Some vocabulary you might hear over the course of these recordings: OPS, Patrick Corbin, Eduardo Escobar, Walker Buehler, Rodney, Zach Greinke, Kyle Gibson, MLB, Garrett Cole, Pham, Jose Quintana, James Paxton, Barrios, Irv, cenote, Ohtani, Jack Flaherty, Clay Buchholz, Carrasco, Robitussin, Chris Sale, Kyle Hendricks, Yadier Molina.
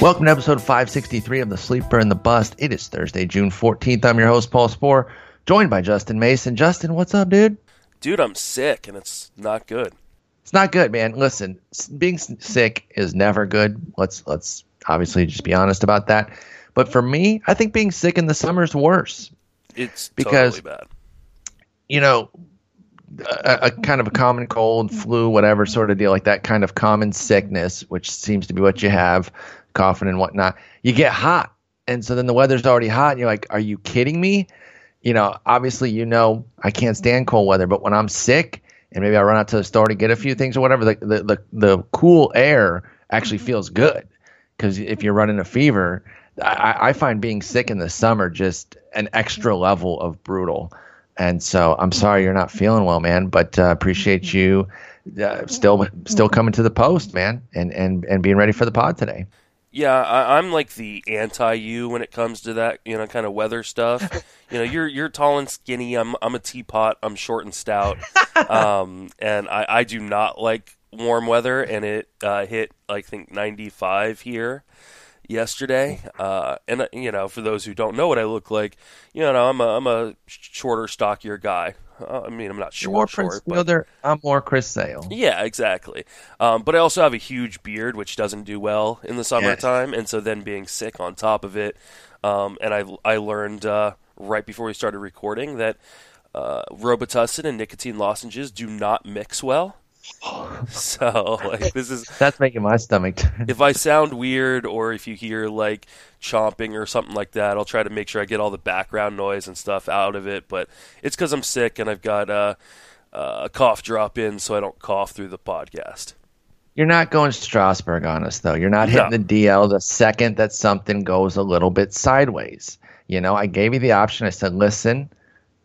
Welcome to episode 563 of The Sleeper and the Bust. It is Thursday, June 14th. I'm your host, Paul Spohr, joined by Justin Mason. Justin, what's up, dude? Dude, I'm sick, and it's not good. It's not good, man. Listen, being sick is never good. Let's obviously just be honest about that. But for me, I think being sick in the summer is worse. It's because, totally bad. You know, a kind of a common cold, flu, whatever sort of deal, like that kind of common sickness, which seems to be what you have, coughing and whatnot, you get hot. And so then the weather's already hot. And you're like, are you kidding me? You know, obviously, you know, I can't stand cold weather, but when I'm sick and maybe I run out to the store to get a few things or whatever, the cool air actually feels good. Because if you're running a fever, I find being sick in the summer just an extra level of brutal. And so I'm sorry you're not feeling well, man, but appreciate you still coming to the post, man, and being ready for the pod today. Yeah, I'm like the anti-you when it comes to that, you know, kind of weather stuff. You know, you're tall and skinny. I'm a teapot. I'm short and stout. And I do not like warm weather. And it hit, I think, 95 here yesterday. And you know, for those who don't know what I look like, you know, I'm a shorter, stockier guy. I mean, I'm not short. But I'm more Chris Sale. Yeah, exactly. But I also have a huge beard, which doesn't do well in the summertime, yes. And so then being sick on top of it. And I learned right before we started recording that Robitussin and nicotine lozenges do not mix well. So like that's making my stomach turn. If I sound weird or if you hear like chomping or something like that, I'll try to make sure I get all the background noise and stuff out of it, but it's because I'm sick and I've got a cough drop in so I don't cough through the podcast. You're not going Strasburg on us though. You're not hitting the DL the second that something goes a little bit sideways. You know, I gave you the option. I said, listen,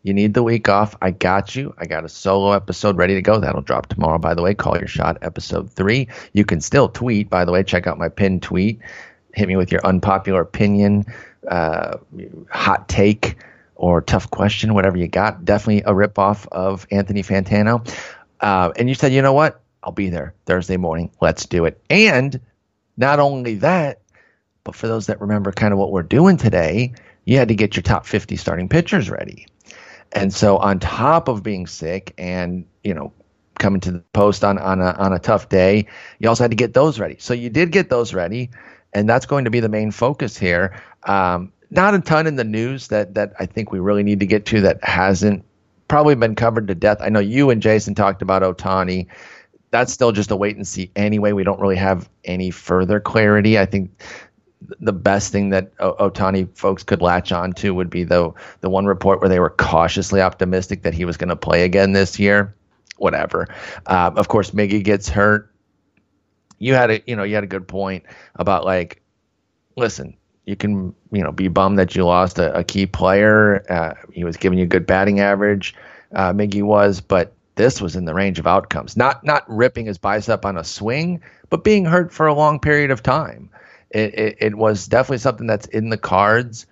you need the week off. I got you. I got a solo episode ready to go. That'll drop tomorrow, by the way. Call Your Shot, episode 3. You can still tweet, by the way. Check out my pinned tweet. Hit me with your unpopular opinion, hot take, or tough question, whatever you got. Definitely a ripoff of Anthony Fantano. And you said, you know what? I'll be there Thursday morning. Let's do it. And not only that, but for those that remember kind of what we're doing today, you had to get your top 50 starting pitchers ready. And so on top of being sick and, you know, coming to the post on a tough day, you also had to get those ready. So you did get those ready, and that's going to be the main focus here. Not a ton in the news that I think we really need to get to that hasn't probably been covered to death. I know you and Jason talked about Ohtani. That's still just a wait and see anyway. We don't really have any further clarity. I think the best thing that Ohtani folks could latch on to would be the one report where they were cautiously optimistic that he was going to play again this year. Whatever. Of course, Miggy gets hurt. You had a good point about like, listen, you can be bummed that you lost a key player. He was giving you a good batting average. Miggy was, but this was in the range of outcomes. Not ripping his bicep on a swing, but being hurt for a long period of time. It was definitely something that's in the cards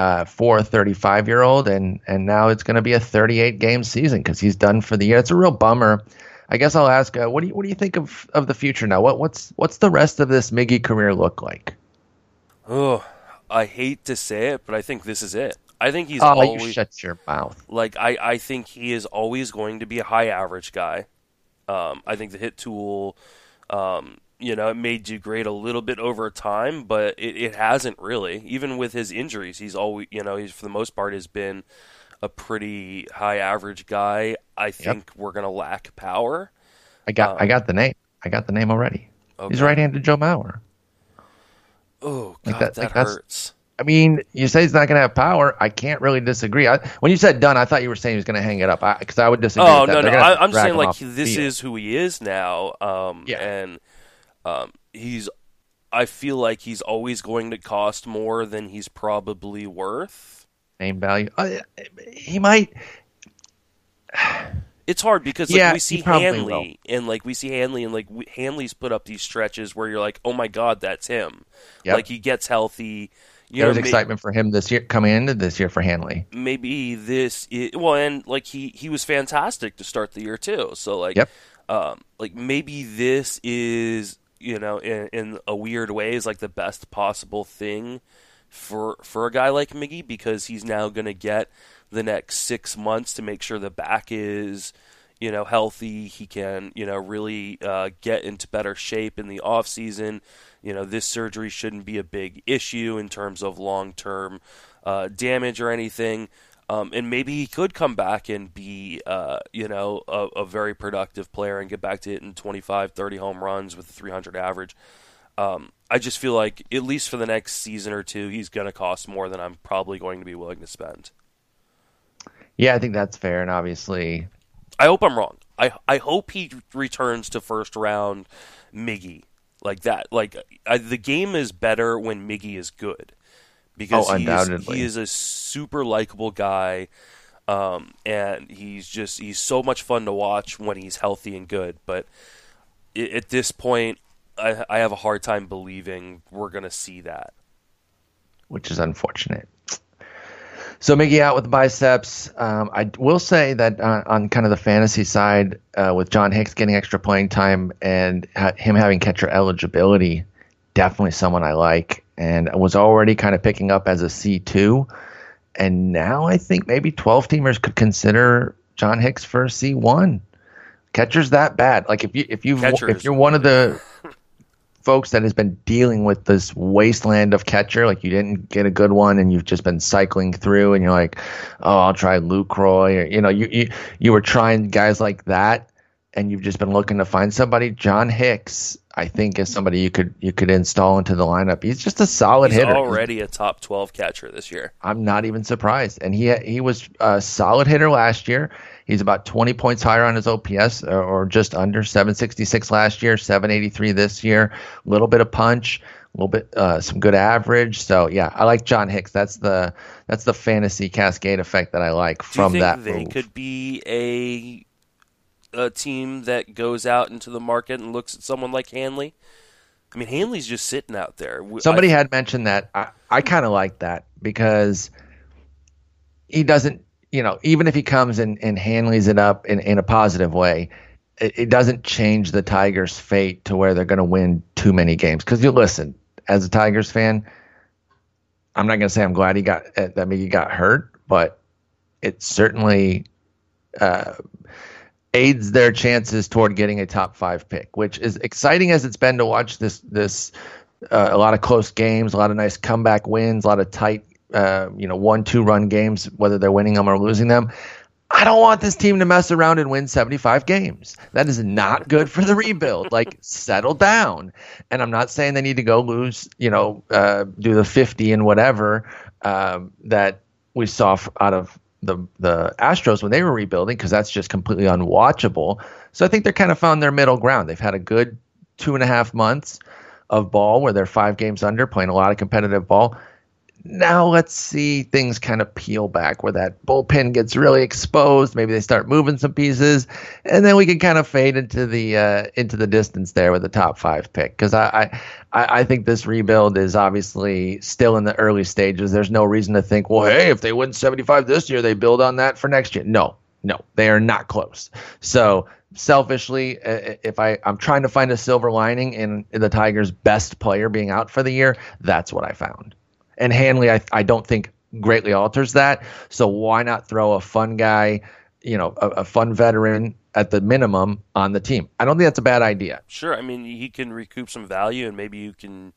for a 35-year-old, and now it's going to be a 38-game season because he's done for the year. It's a real bummer. I guess I'll ask, what do you think of the future now? What's the rest of this Miggy career look like? Oh, I hate to say it, but I think this is it. I think he's always... you shut your mouth. Like, I think he is always going to be a high average guy. I think the hit tool, it may degrade a little bit over time, but it hasn't really. Even with his injuries, he's always, he's for the most part has been a pretty high average guy. I think we're going to lack power. I got the name. I got the name already. Okay. He's right-handed Joe Mauer. Oh, God, that hurts. I mean, you say he's not going to have power. I can't really disagree. When you said done, I thought you were saying he was going to hang it up, because I would disagree with that. No. I'm saying, like, this is who he is now, and he's. I feel like he's always going to cost more than he's probably worth. Name value. He might... It's hard because we see Hanley, and Hanley's put up these stretches where you're like, oh my God, that's him. Yep. Like he gets healthy. There's excitement for him this year, coming into this year for Hanley. Maybe he was fantastic to start the year too. So maybe this is in a weird way is like the best possible thing for a guy like Miggy, because he's now going to get the next 6 months to make sure the back is, healthy. He can, really get into better shape in the off season. This surgery shouldn't be a big issue in terms of long-term damage or anything. And maybe he could come back and be, a very productive player and get back to hitting 25, 30 home runs with a 300 average. I just feel like at least for the next season or two, he's going to cost more than I'm probably going to be willing to spend. Yeah, I think that's fair, and obviously... I hope I'm wrong. I hope he returns to first-round Miggy like that. Like the game is better when Miggy is good, because he is a super likable guy, and he's so much fun to watch when he's healthy and good. But at this point, I have a hard time believing we're going to see that. Which is unfortunate. So Miggy out with the biceps. I will say that on kind of the fantasy side, with John Hicks getting extra playing time and him having catcher eligibility, definitely someone I like. And I was already kind of picking up as a C2. And now I think maybe 12-teamers could consider John Hicks for a C1. Catcher's that bad. Like if you're one of the folks that has been dealing with this wasteland of catcher, like you didn't get a good one and you've just been cycling through and you're like, oh, I'll try Lucroy, or you were trying guys like that and you've just been looking to find somebody, John Hicks I think is somebody you could install into the lineup. He's just a solid hitter. He's already a top 12 catcher this year. I'm not even surprised. And he was a solid hitter last year. He's about 20 points higher on his OPS, or just under, 766 last year, 783 this year. A little bit of punch, a little bit some good average. So yeah, I like John Hicks. That's the fantasy cascade effect that I like from that. Do you think they could be a team that goes out into the market and looks at someone like Hanley? I mean, Hanley's just sitting out there. Somebody had mentioned that. I kind of like that because he doesn't. Even if he comes and Hanley's it up in a positive way, it doesn't change the Tigers' fate to where they're going to win too many games. Because listen, as a Tigers fan, I'm not going to say I'm glad he got hurt, but it certainly aids their chances toward getting a top 5 pick, which is exciting as it's been to watch this a lot of close games, a lot of nice comeback wins, a lot of tight 1-2 run games, whether they're winning them or losing them. I don't want this team to mess around and win 75 games. That is not good for the rebuild. Like, settle down. And I'm not saying they need to go lose, do the 50 and whatever that we saw out of the Astros when they were rebuilding, because that's just completely unwatchable. So I think they're kind of found their middle ground. They've had a good 2.5 months of ball where they're 5 games under, playing a lot of competitive ball. Now let's see things kind of peel back where that bullpen gets really exposed. Maybe they start moving some pieces, and then we can kind of fade into the distance there with the top 5 pick. Because I think this rebuild is obviously still in the early stages. There's no reason to think, well, hey, if they win 75 this year, they build on that for next year. No, they are not close. So selfishly, if I'm trying to find a silver lining in the Tigers' best player being out for the year, that's what I found. And Hanley, I don't think greatly alters that. So why not throw a fun guy, you know, a fun veteran at the minimum on the team? I don't think that's a bad idea. Sure. I mean, he can recoup some value, and maybe you can,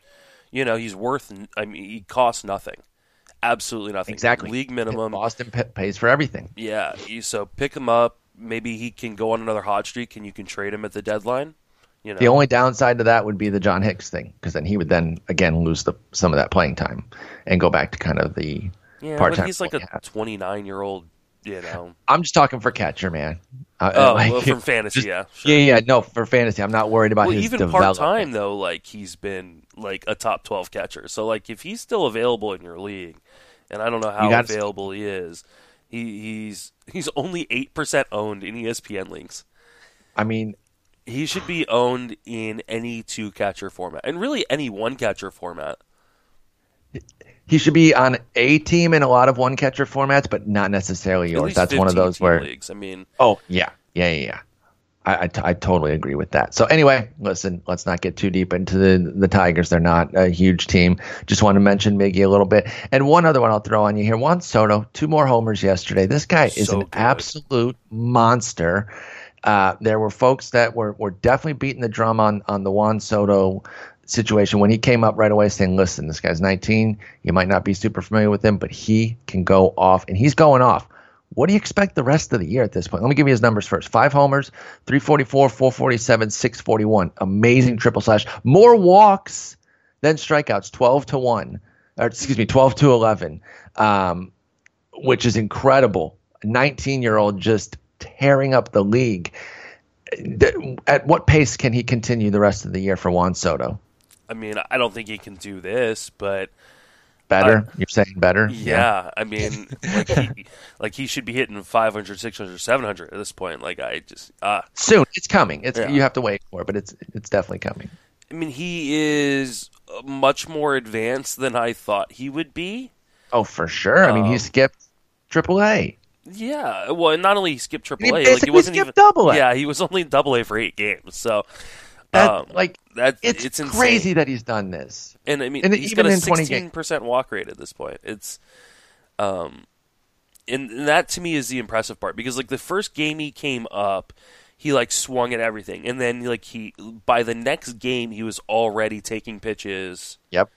you know, he's worth, I mean, he costs nothing. Absolutely nothing. Exactly. League minimum. Boston pays for everything. Yeah. So pick him up. Maybe he can go on another hot streak and you can trade him at the deadline. You know. The only downside to that would be the John Hicks thing, because then he would then again lose some of that playing time and go back to kind of the part-time. But he's like a 29-year-old, you know. I'm just talking for catcher, man. From fantasy, just, yeah. Sure. Yeah, no, for fantasy. I'm not worried about his development. Even part-time, though, like he's been like a top 12 catcher. So like if he's still available in your league, and I don't know how available he is, he's only 8% owned in ESPN leagues. I mean, he should be owned in any two-catcher format, and really any one-catcher format. He should be on a team in a lot of one-catcher formats, but not necessarily yours. That's one of those where leagues. I mean, oh yeah. I totally agree with that. So anyway, listen, let's not get too deep into the Tigers. They're not a huge team. Just want to mention Miggy a little bit, and one other one I'll throw on you here. Juan Soto, 2 more homers yesterday. This guy is an absolute monster. There were folks that were definitely beating the drum on the Juan Soto situation when he came up right away, saying, listen, this guy's 19. You might not be super familiar with him, but he can go off, and he's going off. What do you expect the rest of the year at this point? Let me give you his numbers first. 5 homers, 344, 447, 641. Amazing triple slash. More walks than strikeouts, 12 to 11, which is incredible. A 19-year-old just tearing up the league. At what pace can he continue the rest of the year for Juan Soto? I mean, I don't think he can do this, but better? You're saying better? Yeah. I mean, like he should be hitting 500, 600, 700 at this point. Like I just soon. It's coming. You have to wait for it, but it's definitely coming. I mean, he is much more advanced than I thought he would be. Oh, for sure. I mean, he skipped AAA. Yeah, well, and not only he skipped AAA, he wasn't even AA. Yeah, he was only in AA for 8 games. So, it's crazy that he's done this. And I mean, he's got a 16% walk rate at this point. It's, and that to me is the impressive part, because like the first game he came up, he like swung at everything, and then like by the next game he was already taking pitches. Yep.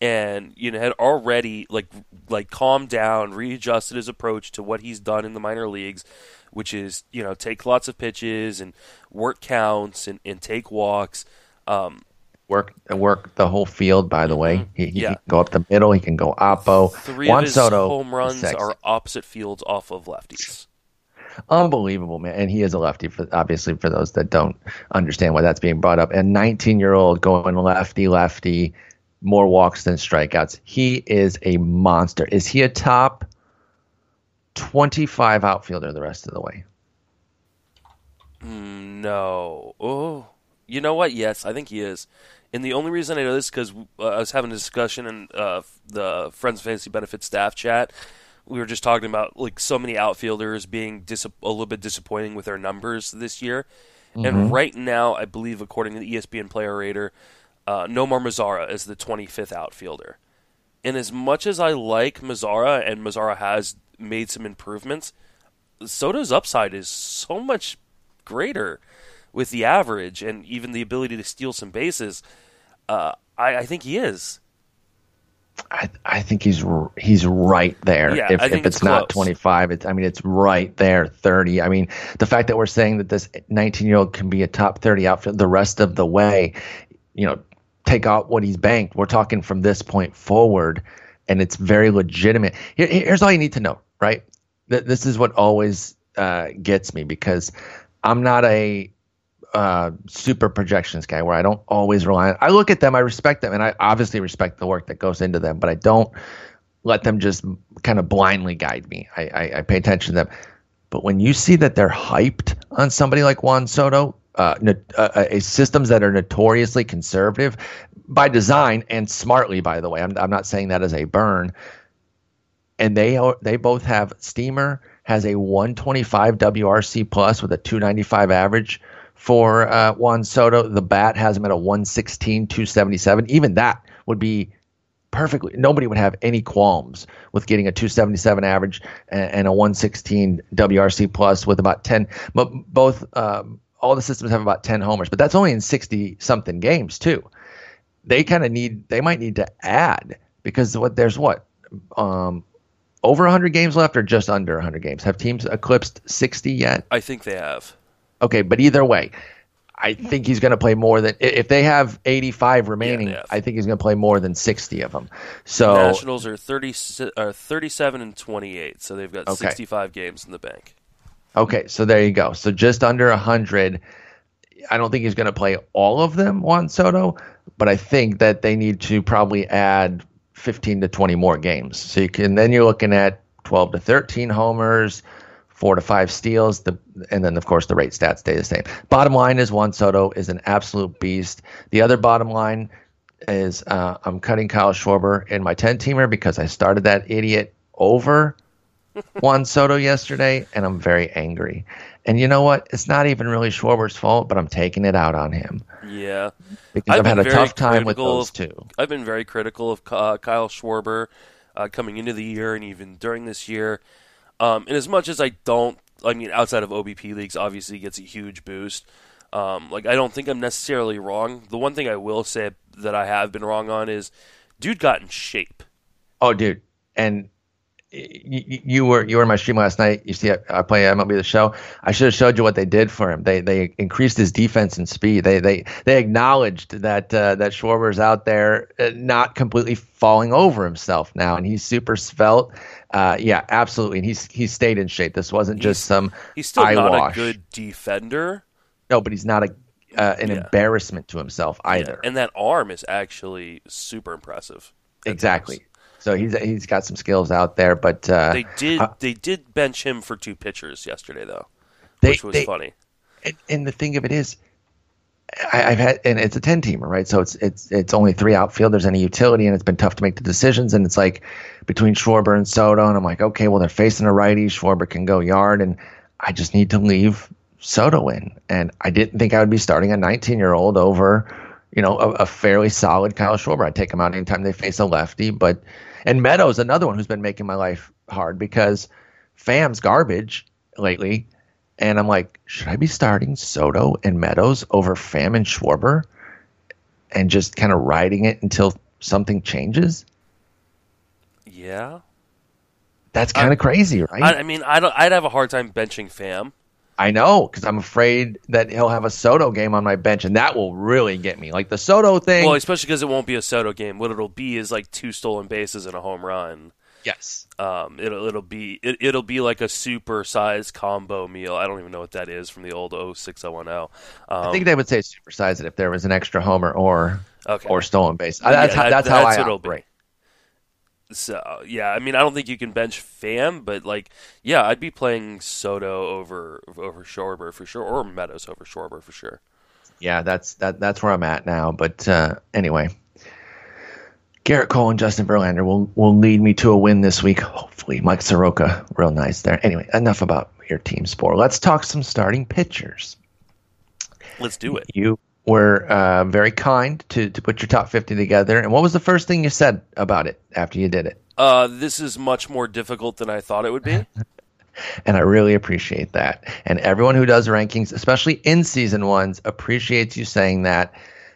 And you know, had already like calmed down, readjusted his approach to what he's done in the minor leagues, which is, you know, take lots of pitches and work counts and take walks. Work the whole field. By the way, he can go up the middle. He can go oppo. 3 Juan of his Soto home runs are opposite fields off of lefties. Unbelievable, man. And he is a lefty, obviously, for those that don't understand why that's being brought up. And 19-year-old going lefty. More walks than strikeouts. He is a monster. Is he a top 25 outfielder the rest of the way? No. Oh, you know what? Yes, I think he is. And the only reason I know this is because I was having a discussion in the Friends of Fantasy Benefits staff chat. We were just talking about like so many outfielders being a little bit disappointing with their numbers this year. Mm-hmm. And right now, I believe, according to the ESPN Player Rater, Nomar Mazara is the 25th outfielder. And as much as I like Mazara, and Mazara has made some improvements, Soto's upside is so much greater with the average and even the ability to steal some bases. I think he is. I think he's right there. Yeah, if it's not close. 25, it's right there, 30. I mean, the fact that we're saying that this 19-year-old can be a top 30 outfielder the rest of the way, you know, take out what he's banked. We're talking from this point forward, and it's very legitimate. Here's all you need to know, right? This is what always gets me, because I'm not a super projections guy where I don't always rely on. I look at them, I respect them, and I obviously respect the work that goes into them, but I don't let them just kind of blindly guide me. I pay attention to them. But when you see that they're hyped on somebody like Juan Soto, systems that are notoriously conservative by design and smartly, by the way. I'm not saying that as a burn. And they both have Steamer has a 125 WRC plus with a 295 average for Juan Soto. The bat has him at a 116, 277. Even that would be perfectly. Nobody would have any qualms with getting a 277 average and a 116 WRC plus with about 10. But both all the systems have about 10 homers, but that's only in 60 something games too. They kind of need, they might need to add, because what there's what over 100 games left, or just under 100 games. Have teams eclipsed 60 yet? I think they have. Okay, but either way, I think he's going to play more than – if they have 85 remaining, yeah, I think he's going to play more than 60 of them. So the Nationals are 37-28, so they've got 65 games in the bank. Okay, so there you go. So just under 100. I don't think he's going to play all of them, Juan Soto, but I think that they need to probably add 15 to 20 more games. So you can, then you're looking at 12 to 13 homers, 4 to 5 steals, and then, of course, the rate stats stay the same. Bottom line is Juan Soto is an absolute beast. The other bottom line is I'm cutting Kyle Schwarber in my 10-teamer because I started that idiot over Juan Soto yesterday, and I'm very angry. And you know what? It's not even really Schwarber's fault, but I'm taking it out on him. Yeah. Because I've had a tough time with those two. I've been very critical of Kyle Schwarber coming into the year and even during this year. And as much as I don't, I mean, outside of OBP leagues, obviously he gets a huge boost. Like, I don't think I'm necessarily wrong. The one thing I will say that I have been wrong on is, dude got in shape. Oh, dude. And you were in my stream last night. You see, I play MLB The Show. I should have showed you what they did for him. They increased his defense and speed. They acknowledged that that Schwarber's out there not completely falling over himself now, and he's super svelte. Yeah, absolutely. And he stayed in shape. This wasn't just some eyewash. He's still not a good defender. No, but he's not an embarrassment to himself either. Yeah. And that arm is actually super impressive. Exactly. Times. So he's got some skills out there, but they did bench him for 2 pitchers yesterday, though, which was funny. And the thing of it is, I've had, and it's a 10-teamer, right? So it's only 3 outfielders and a utility, and it's been tough to make the decisions. And it's like between Schwarber and Soto, and I'm like, okay, well, they're facing a righty. Schwarber can go yard, and I just need to leave Soto in. And I didn't think I would be starting a 19-year-old over, you know, a fairly solid Kyle Schwarber. I take him out anytime they face a lefty, but. And Meadows, another one who's been making my life hard because Pham's garbage lately. And I'm like, should I be starting Soto and Meadows over Pham and Schwarber and just kind of riding it until something changes? Yeah. That's kind of crazy, right? I'd have a hard time benching Pham. I know, because I'm afraid that he'll have a Soto game on my bench, and that will really get me. Like, the Soto thing... Well, especially because it won't be a Soto game. What it'll be is, like, 2 stolen bases and a home run. Yes. It'll be like a super-sized combo meal. I don't even know what that is from the old 06010. I think they would say super-size it if there was an extra homer or stolen base. That's how it'll operate. So, yeah, I mean, I don't think you can bench Pham, but, like, yeah, I'd be playing Soto over Schwarber for sure, or Meadows over Schwarber for sure. Yeah, that's where I'm at now. But anyway, Garrett Cole and Justin Verlander will lead me to a win this week, hopefully. Mike Soroka, real nice there. Anyway, enough about your team sport. Let's talk some starting pitchers. Let's do it. You were very kind to put your top 50 together. And what was the first thing you said about it after you did it? This is much more difficult than I thought it would be. And I really appreciate that. And everyone who does rankings, especially in-season ones, appreciates you saying that.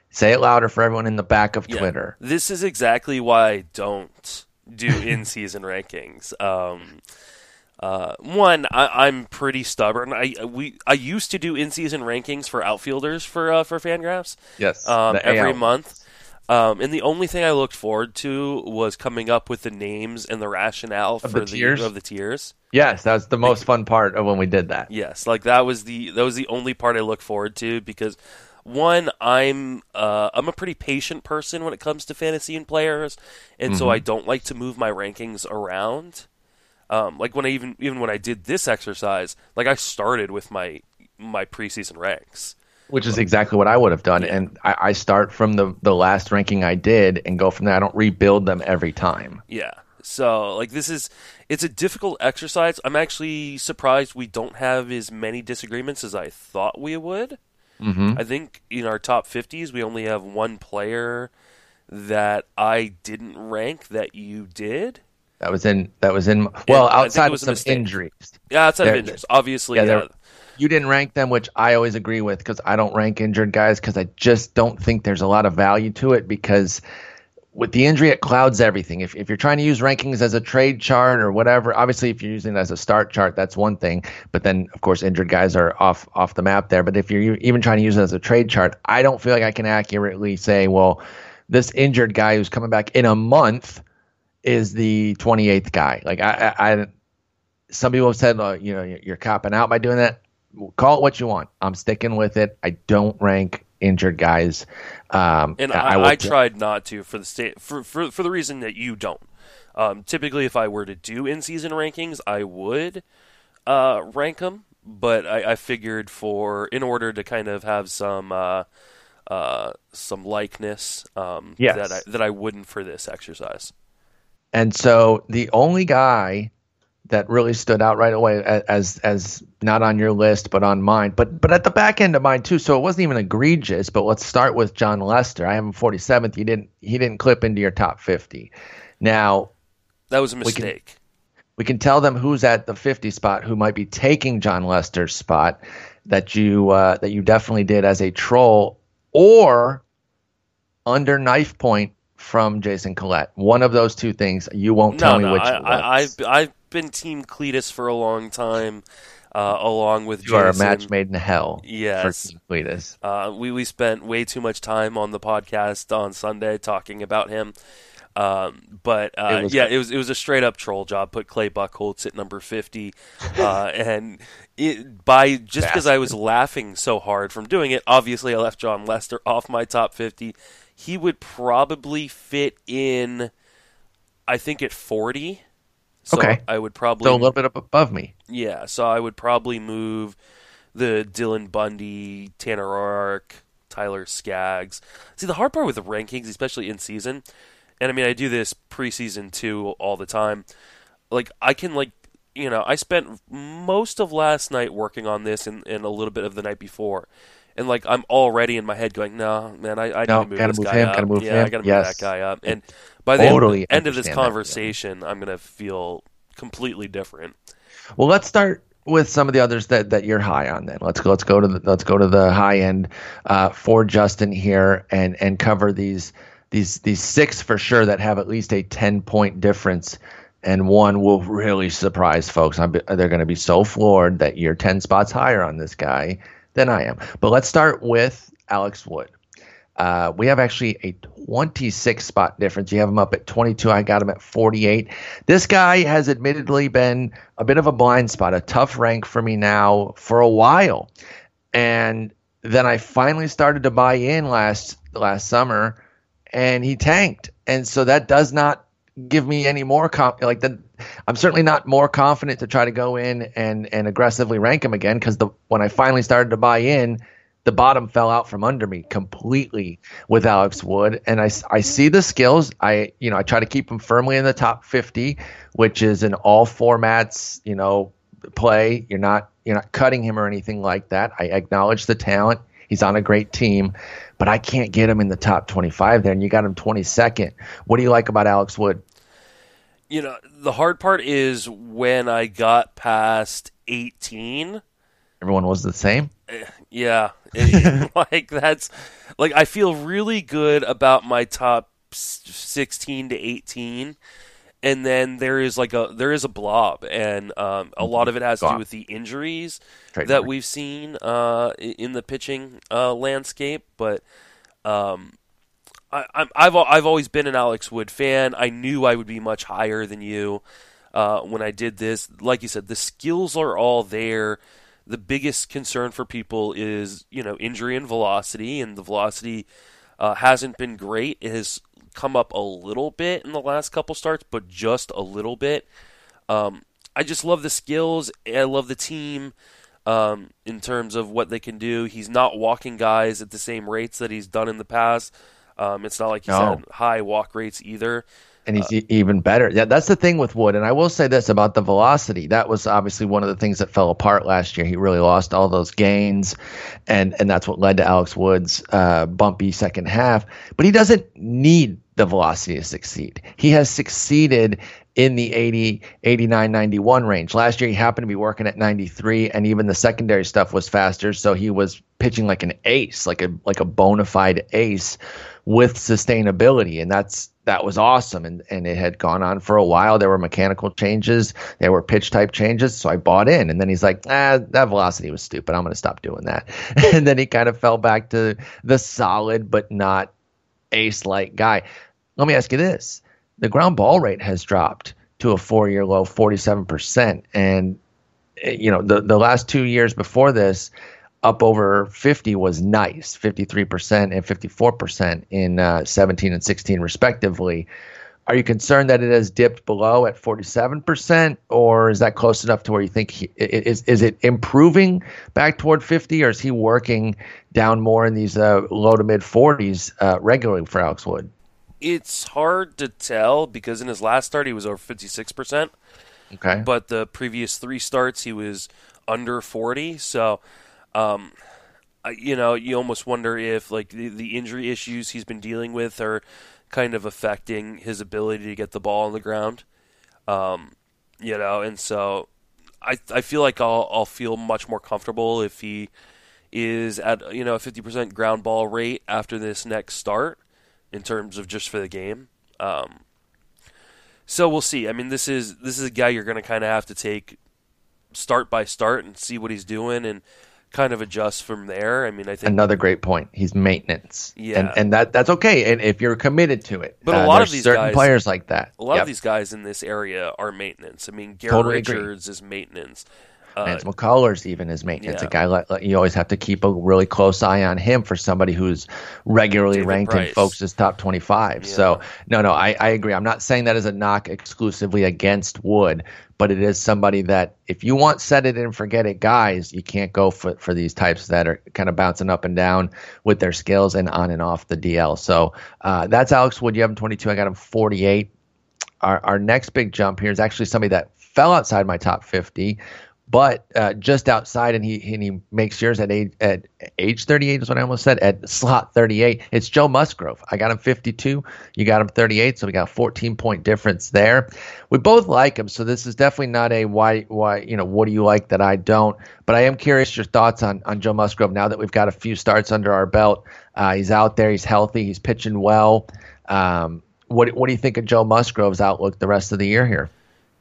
Say it louder for everyone in the back of Twitter. This is exactly why I don't do in-season rankings. One, I'm pretty stubborn. I used to do in-season rankings for outfielders for Fangraphs. Yes, every month. And the only thing I looked forward to was coming up with the names and the rationale for the tiers. Yes, that was the most fun part of when we did that. Yes, like that was the only part I looked forward to because one, I'm a pretty patient person when it comes to fantasy and players, and so I don't like to move my rankings around. Like when I even when I did this exercise, like I started with my preseason ranks, which is exactly what I would have done. Yeah. And I start from the last ranking I did and go from there. I don't rebuild them every time. Yeah. So like it's a difficult exercise. I'm actually surprised we don't have as many disagreements as I thought we would. I think in our top 50s we only have one player that I didn't rank that you did. That was in. Well, yeah, outside of some injuries. Yeah, outside of injuries, obviously. Yeah. You didn't rank them, which I always agree with because I don't rank injured guys because I just don't think there's a lot of value to it because with the injury, it clouds everything. If you're trying to use rankings as a trade chart or whatever, obviously if you're using it as a start chart, that's one thing. But then, of course, injured guys are off the map there. But if you're even trying to use it as a trade chart, I don't feel like I can accurately say, well, this injured guy who's coming back in a month is the 28th guy. Like I some people have said, you know, you're copping out by doing that. Call it what you want. I'm sticking with it. I don't rank injured guys. And I tried not to for the reason that you don't. Typically, if I were to do in-season rankings, I would rank them. But I figured in order to kind of have some likeness that I wouldn't for this exercise. And so the only guy that really stood out right away as not on your list, but on mine, but at the back end of mine too. So it wasn't even egregious, but let's start with John Lester. I have him 47th. He didn't clip into your top 50. Now that was a mistake. We can tell them who's at the 50 spot, who might be taking John Lester's spot that you definitely did as a troll or under knife point from Jason Collette. One of those two things. You won't tell me which one. I've been Team Cletus for a long time, along with Jason. You are a match made in hell. Yes. For Team Cletus. We spent way too much time on the podcast on Sunday talking about him. It was a straight up troll job. Put Clay Buchholz at number 50, and because I was laughing so hard from doing it. Obviously, I left John Lester off my top 50. He would probably fit in, I think, at 40. So okay. I would probably a little bit up above me. Yeah, so I would probably move the Dylan Bundy, Tanner Ark, Tyler Skaggs. See, the hard part with the rankings, especially in season, and I mean I do this preseason too all the time. Like I can I spent most of last night working on this and a little bit of the night before. And like I'm already in my head going, no, man, I gotta move that guy up. And by the end of this conversation, I'm gonna feel completely different. Well, let's start with some of the others that you're high on. Then let's go to the high end for Justin here and cover these six for sure that have at least a 10-point difference. And one will really surprise folks. They're going to be so floored that you're 10 spots higher on this guy than I am. But let's start with Alex Wood. We have actually a 26-spot difference. You have him up at 22. I got him at 48. This guy has admittedly been a bit of a blind spot, a tough rank for me now for a while. And then I finally started to buy in last summer, and he tanked. And so that does not give me any more I'm certainly not more confident to try to go in and aggressively rank him again because when I finally started to buy in, the bottom fell out from under me completely with Alex Wood. And I see the skills. I try to keep him firmly in the top 50, which is in all formats, play. You're not cutting him or anything like that. I acknowledge the talent. He's on a great team, but I can't get him in the top 25 there, and you got him 22nd. What do you like about Alex Wood? The hard part is when I got past 18. Everyone was the same? Yeah. I feel really good about my top 16 to 18, and then there is a blob, and a lot of it has to do with the injuries that we've seen in the pitching landscape, but I've always been an Alex Wood fan. I knew I would be much higher than you when I did this. Like you said, the skills are all there. The biggest concern for people is, injury and the velocity hasn't been great. It has come up a little bit in the last couple starts, but just a little bit. I just love the skills. I love the team in terms of what they can do. He's not walking guys at the same rates that he's done in the past. It's not like he's had high walk rates either. And he's even better. Yeah, that's the thing with Wood. And I will say this about the velocity. That was obviously one of the things that fell apart last year. He really lost all those gains, and that's what led to Alex Wood's bumpy second half. But he doesn't need the velocity to succeed. He has succeeded in the 80, 89, 91 range. Last year, he happened to be working at 93, and even the secondary stuff was faster, so he was pitching like an ace, like a bona fide ace with sustainability, and that was awesome, and it had gone on for a while. There were mechanical changes. There were pitch-type changes, so I bought in. And then he's like, that velocity was stupid. I'm going to stop doing that. And then he kind of fell back to the solid but not ace-like guy. Let me ask you this. The ground ball rate has dropped to a four-year low, 47%. And, you know, the last 2 years before this, up over 50 was nice, 53% and 54% in 17 and 16 respectively. Are you concerned that it has dipped below at 47%, or is that close enough to where you think is it improving back toward 50, or is he working down more in these low to mid 40s regularly for Alex Wood? It's hard to tell because in his last start he was over 56%. Okay. But the previous three starts he was under 40, so you know, you almost wonder if like the injury issues he's been dealing with are kind of affecting his ability to get the ball on the ground. You know, and so I feel like I'll feel much more comfortable if he is at, you know, a 50% ground ball rate after this next start in terms of just for the game. So we'll see. I mean, this is a guy you're going to kind of have to take start by start and see what he's doing and kind of adjust from there. I mean, I think another great point. He's maintenance, yeah, and that's okay. And if you're committed to it, but a lot of these certain guys, players like that, a lot of these guys in this area are maintenance. I mean, Garrett Richards is maintenance. Lance McCullers even is maintenance. Yeah. A guy like you always have to keep a really close eye on him for somebody who's regularly ranked in folks' top 25. Yeah. So no, I agree. I'm not saying that as a knock exclusively against Wood, but it is somebody that if you want set it and forget it guys, you can't go for these types that are kind of bouncing up and down with their skills and on and off the DL. So that's Alex Wood. You have him 22. I got him 48. Our next big jump here is actually somebody that fell outside my top 50. But just outside, and he makes yours at age 38 is what I almost said, at slot 38. It's Joe Musgrove. I got him 52. You got him 38, so we got a 14-point difference there. We both like him, so this is definitely not a why you know, what do you like that I don't. But I am curious your thoughts on Joe Musgrove now that we've got a few starts under our belt. He's out there. He's healthy. He's pitching well. What do you think of Joe Musgrove's outlook the rest of the year here?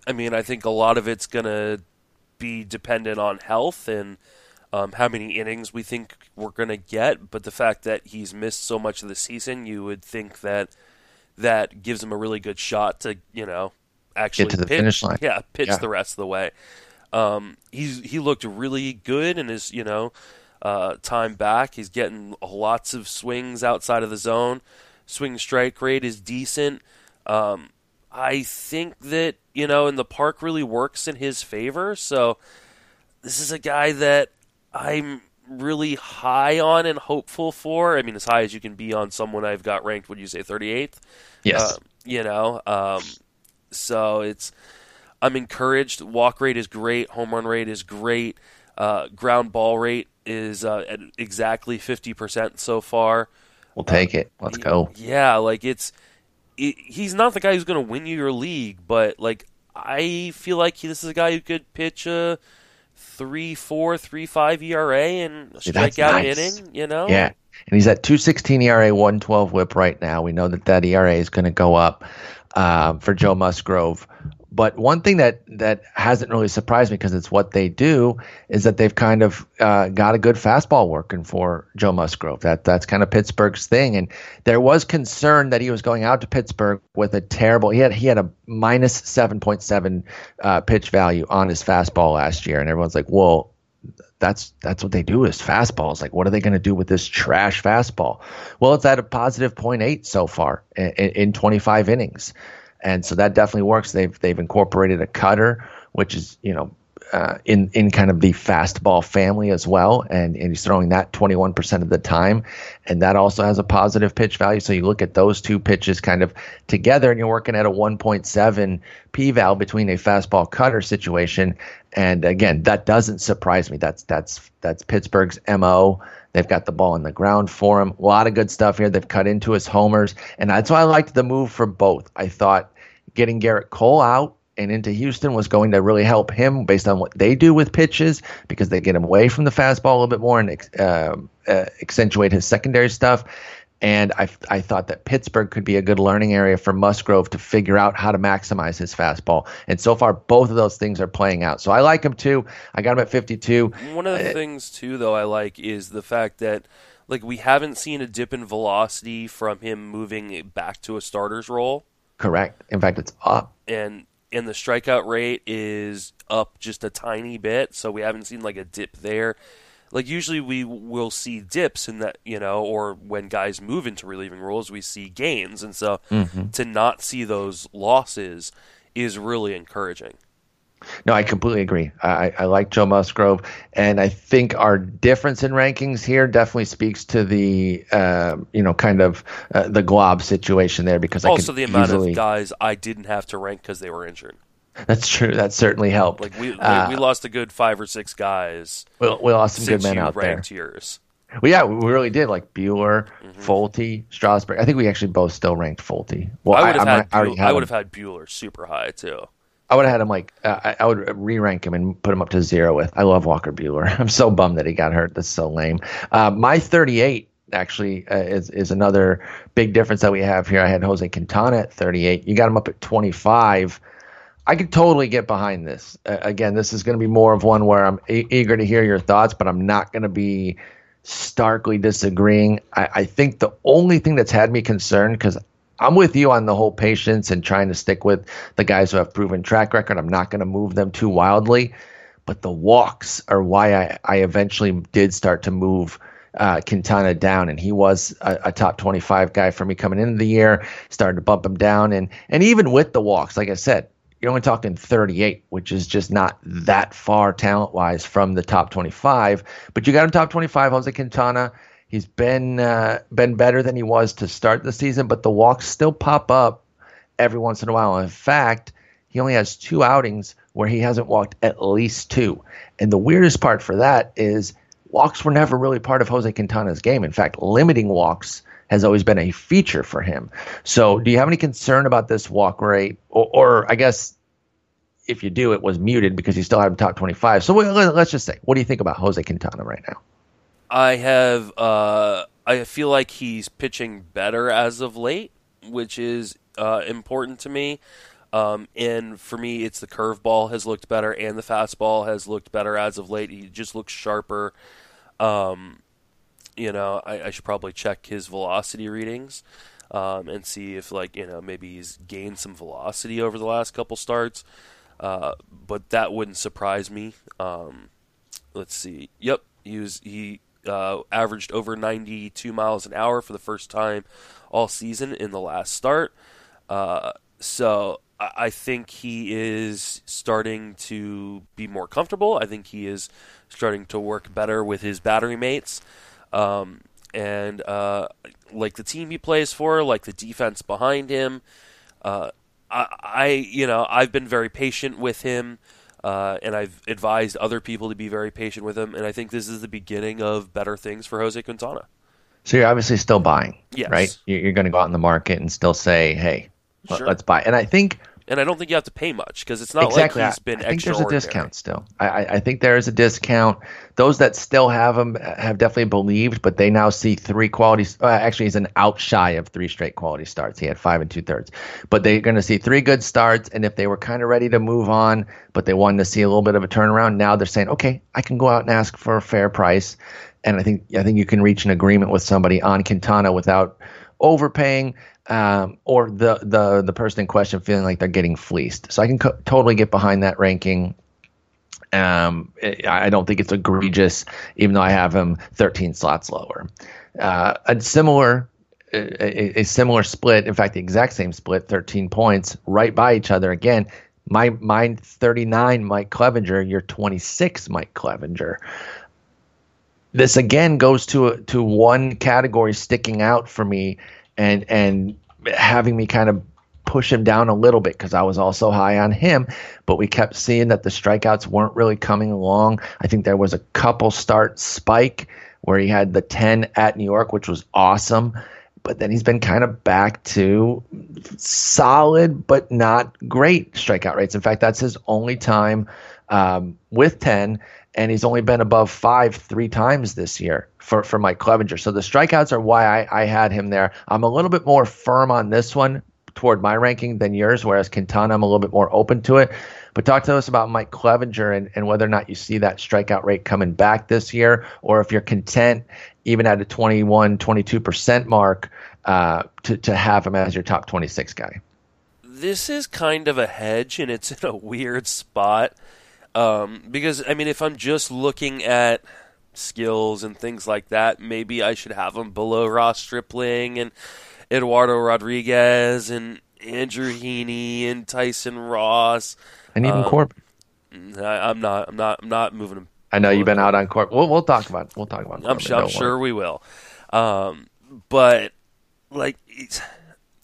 I mean, I think a lot of it's going to be dependent on health and how many innings we think we're going to get. But the fact that he's missed so much of the season, you would think that gives him a really good shot to, you know, actually get to the finish line. Yeah, pitch the rest of the way. He looked really good in his, you know, time back. He's getting lots of swings outside of the zone. Swing strike rate is decent. I think that, you know, and the park really works in his favor. So this is a guy that I'm really high on and hopeful for. I mean, as high as you can be on someone I've got ranked, would you say 38th? Yes. You know, so I'm encouraged. Walk rate is great. Home run rate is great. Ground ball rate is at exactly 50% so far. We'll take it. Let's go. Yeah, like he's not the guy who's going to win you your league, but like I feel like this is a guy who could pitch a 3.4, 3.5 ERA and strike out an inning, you know? Yeah, and he's at 2.16 ERA, 1.12 WHIP right now. We know that ERA is going to go up for Joe Musgrove. But one thing that hasn't really surprised me, because it's what they do, is that they've kind of got a good fastball working for Joe Musgrove. That's kind of Pittsburgh's thing. And there was concern that he was going out to Pittsburgh with a terrible – he had a minus 7.7 pitch value on his fastball last year. And everyone's like, well, that's what they do is fastballs. Like, what are they going to do with this trash fastball? Well, it's at a positive 0.8 so far in 25 innings. And so that definitely works. They've incorporated a cutter, which is, you know, in kind of the fastball family as well, and he's throwing that 21% of the time, and that also has a positive pitch value. So you look at those two pitches kind of together, and you're working at a 1.7 p-val between a fastball cutter situation. And again, that doesn't surprise me. That's Pittsburgh's MO. They've got the ball on the ground for him. A lot of good stuff here. They've cut into his homers, and that's why I liked the move for both. I thought getting Garrett Cole out and into Houston was going to really help him based on what they do with pitches, because they get him away from the fastball a little bit more and accentuate his secondary stuff. And I thought that Pittsburgh could be a good learning area for Musgrove to figure out how to maximize his fastball. And so far, both of those things are playing out. So I like him, too. I got him at 52. One of the things, too, though, I like is the fact that, like, we haven't seen a dip in velocity from him moving back to a starter's role. Correct. In fact, it's up. And the strikeout rate is up just a tiny bit, so we haven't seen, like, a dip there. Like, usually we will see dips in that, you know, or when guys move into relieving roles, we see gains. And so to not see those losses is really encouraging. No, I completely agree. I like Joe Musgrove, and I think our difference in rankings here definitely speaks to the, kind of the glob situation there, because also the amount of guys I didn't have to rank because they were injured. That's true. That certainly helped. Like we lost a good 5 or 6 guys. We lost some good men out there. Yours. Well, yeah, we really did. Like Buehler, Fulte, Strasburg. I think we actually both still ranked Fulte. Well, I would have had Buehler super high too. I would have had him I would re-rank him and put him up to 0 with. I love Walker Buehler. I'm so bummed that he got hurt. That's so lame. My 38 actually is another big difference that we have here. I had Jose Quintana at 38. You got him up at 25. I could totally get behind this. Again, this is going to be more of one where I'm eager to hear your thoughts, but I'm not going to be starkly disagreeing. I think the only thing that's had me concerned, because I'm with you on the whole patience and trying to stick with the guys who have proven track record. I'm not going to move them too wildly, but the walks are why I eventually did start to move Quintana down, and he was a top 25 guy for me coming into the year. Started to bump him down, and even with the walks, like I said, you're only talking 38, which is just not that far talent-wise from the top 25. But you got him top 25, Jose Quintana. He's been better than he was to start the season, but the walks still pop up every once in a while. In fact, he only has 2 outings where he hasn't walked at least 2. And the weirdest part for that is walks were never really part of Jose Quintana's game. In fact, limiting walks has always been a feature for him. So do you have any concern about this walk rate? Or I guess if you do, it was muted because you still have him top 25. So let's just say, what do you think about Jose Quintana right now? I feel like he's pitching better as of late, which is important to me. And for me, it's the curveball has looked better and the fastball has looked better as of late. He just looks sharper. I should probably check his velocity readings and see if, maybe he's gained some velocity over the last couple starts. But that wouldn't surprise me. Let's see. Yep, he averaged over 92 miles an hour for the first time all season in the last start. So I think he is starting to be more comfortable. I think he is starting to work better with his battery mates. Like the team he plays for, like the defense behind him, I've been very patient with him, and I've advised other people to be very patient with him. And I think this is the beginning of better things for Jose Quintana. So you're obviously still buying, yes. Right? You're going to go out in the market and still say, hey, sure. Let's buy. And I think, and I don't think you have to pay much because it's not exactly. Like he's been extraordinary. I think there's a discount still. I think there is a discount. Those that still have him have definitely believed, but they now see 3 qualities. Actually, he's an out shy of 3 straight quality starts. He had 5 2/3. But they're going to see 3 good starts, and if they were kind of ready to move on, but they wanted to see a little bit of a turnaround, now they're saying, okay, I can go out and ask for a fair price. And I think you can reach an agreement with somebody on Quintana without overpaying, or the person in question feeling like they're getting fleeced. So I can totally get behind that ranking. I don't think it's egregious, even though I have him 13 slots lower. A similar split, in fact, the exact same split, 13 points, right by each other again. Mine 39, Mike Clevenger. You're 26, Mike Clevenger. This again goes to one category sticking out for me and having me kind of push him down a little bit because I was also high on him, but we kept seeing that the strikeouts weren't really coming along. I think there was a couple start spike where he had the 10 at New York, which was awesome. But then he's been kind of back to solid but not great strikeout rates. In fact, that's his only time with 10, and he's only been above 5 three times this year for Mike Clevenger. So the strikeouts are why I had him there. I'm a little bit more firm on this one toward my ranking than yours, whereas Quintana, I'm a little bit more open to it. But talk to us about Mike Clevenger and whether or not you see that strikeout rate coming back this year, or if you're content even at a 21, 22% mark to have him as your top 26 guy. This is kind of a hedge, and it's in a weird spot because, I mean, if I'm just looking at skills and things like that, maybe I should have him below Ross Stripling and Eduardo Rodriguez and Andrew Heaney and Tyson Ross and even Corbin. I'm not moving him. I know you've been out on Corbin. We'll talk about. We'll talk about. I'm sure we will. But like,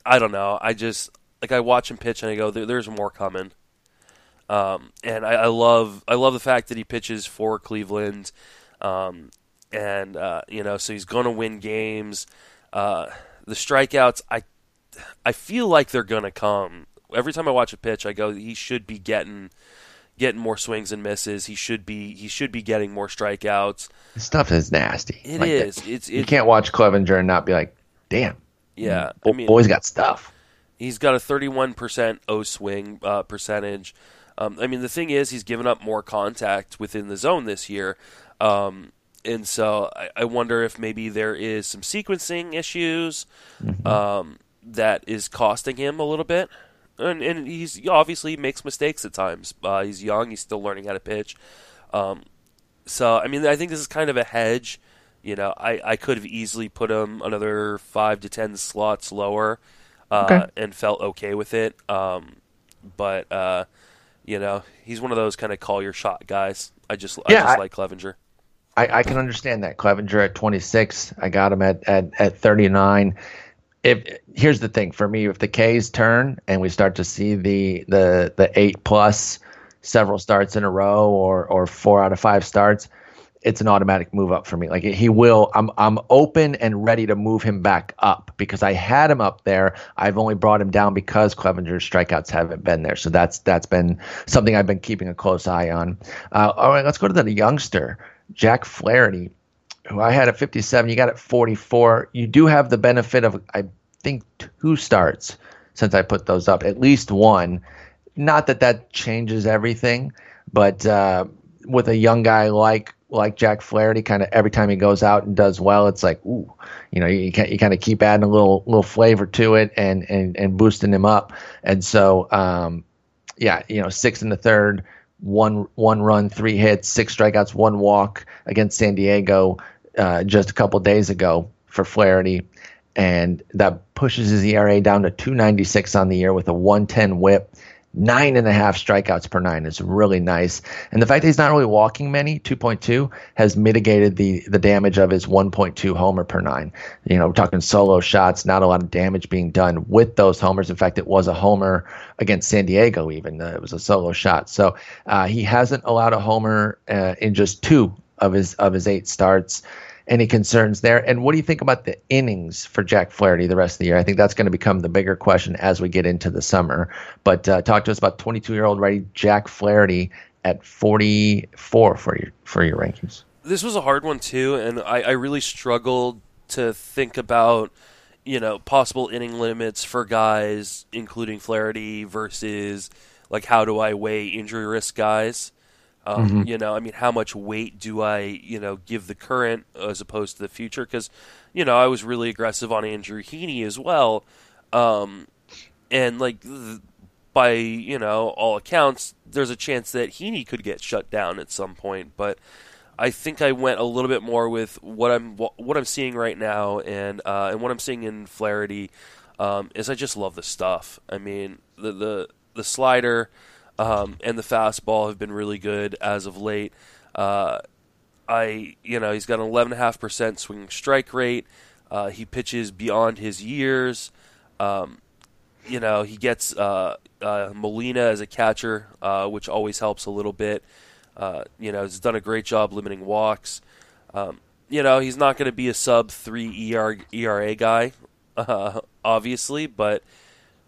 I don't know. I just like I watch him pitch and I go, "There's more coming." And I love the fact that he pitches for Cleveland, so he's going to win games. The strikeouts, I feel like they're going to come. Every time I watch a pitch, I go, he should be getting more swings and misses. He should be getting more strikeouts. This stuff is nasty. It like is. You can't watch Clevenger and not be like, damn. Yeah. Boy's got stuff. He's got a 31% O-swing percentage. The thing is, he's given up more contact within the zone this year. And so I wonder if maybe there is some sequencing issues that is costing him a little bit. And he obviously makes mistakes at times. He's young. He's still learning how to pitch. I think this is kind of a hedge. You know, I could have easily put him another 5 to 10 slots lower and felt okay with it. He's one of those kind of call your shot guys. I just like Clevenger. I can understand that. Clevenger at 26. I got him at 39. Here's the thing for me, if the K's turn and we start to see the 8+ several starts in a row or 4 out of 5 starts, it's an automatic move up for me. Like he will, I'm open and ready to move him back up because I had him up there. I've only brought him down because Clevenger's strikeouts haven't been there. So that's been something I've been keeping a close eye on. All right, let's go to the youngster, Jack Flaherty, who I had at 57, you got at 44. You do have the benefit of, I think, 2 starts since I put those up, at least one. Not that changes everything, but with a young guy like Jack Flaherty, kind of every time he goes out and does well, it's like, ooh, you kind of keep adding a little flavor to it and boosting him up. And so, 6 in the 3rd. One run, 3 hits, 6 strikeouts, 1 walk against San Diego just a couple days ago for Flaherty. And that pushes his ERA down to 2.96 on the year with a 1.10 whip. 9.5 strikeouts per 9 is really nice. And the fact that he's not really walking many, 2.2, has mitigated the damage of his 1.2 homer per 9. You know, we're talking solo shots, not a lot of damage being done with those homers. In fact, it was a homer against San Diego even. It was a solo shot. So he hasn't allowed a homer in just 2 of his 8 starts. Any concerns there? And what do you think about the innings for Jack Flaherty the rest of the year? I think that's going to become the bigger question as we get into the summer. But talk to us about 22-year-old righty Jack Flaherty at 44 for your rankings. This was a hard one too, and I really struggled to think about possible inning limits for guys, including Flaherty, versus like how do I weigh injury risk guys. How much weight do I, give the current as opposed to the future? Because, I was really aggressive on Andrew Heaney as well. All accounts, there's a chance that Heaney could get shut down at some point. But I think I went a little bit more with what I'm seeing right now and what I'm seeing in Flaherty is I just love the stuff. I mean, the slider. and the fastball have been really good as of late. He's got an 11.5% swinging strike rate. He pitches beyond his years. He gets Molina as a catcher, which always helps a little bit. He's done a great job limiting walks. He's not going to be a sub-3 ERA guy, obviously, but,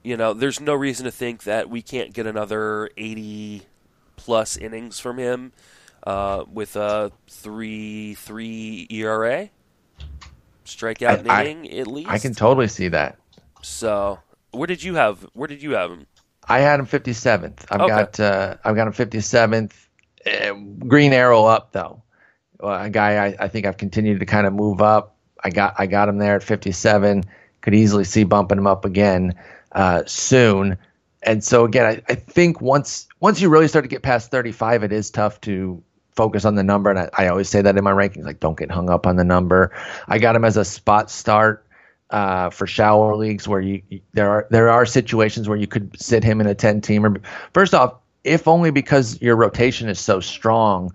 there's no reason to think that we can't get another 80-plus innings from him with a 3.3 ERA. Strikeout inning, at least. I can totally see that. So, where did you have him? I had him 57th. I've got him 57th. Green arrow up, though. A guy I think I've continued to kind of move up. I got him there at 57. Could easily see bumping him up again soon. And so again, I think once you really start to get past 35, it is tough to focus on the number. And I always say that in my rankings, like don't get hung up on the number. I got him as a spot start for shallower leagues where there are situations where you could sit him in a 10-teamer. First off, if only because your rotation is so strong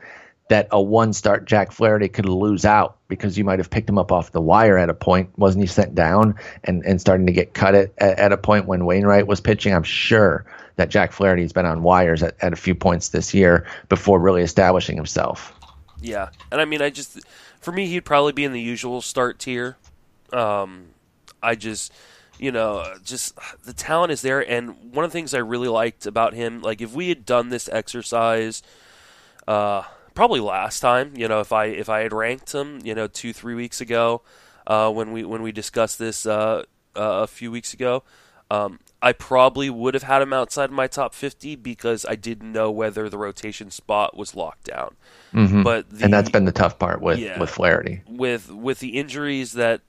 that a one-start Jack Flaherty could lose out because you might have picked him up off the wire at a point. Wasn't he sent down and starting to get cut at a point when Wainwright was pitching? I'm sure that Jack Flaherty has been on wires at a few points this year before really establishing himself. Yeah, and for me, he'd probably be in the usual start tier. Just the talent is there, and one of the things I really liked about him, like if we had done this exercise probably last time, if I had ranked him, 2-3 weeks ago, when we discussed this a few weeks ago, I probably would have had him outside my top 50 because I didn't know whether the rotation spot was locked down. Mm-hmm. And that's been the tough part with Flaherty. With the injuries that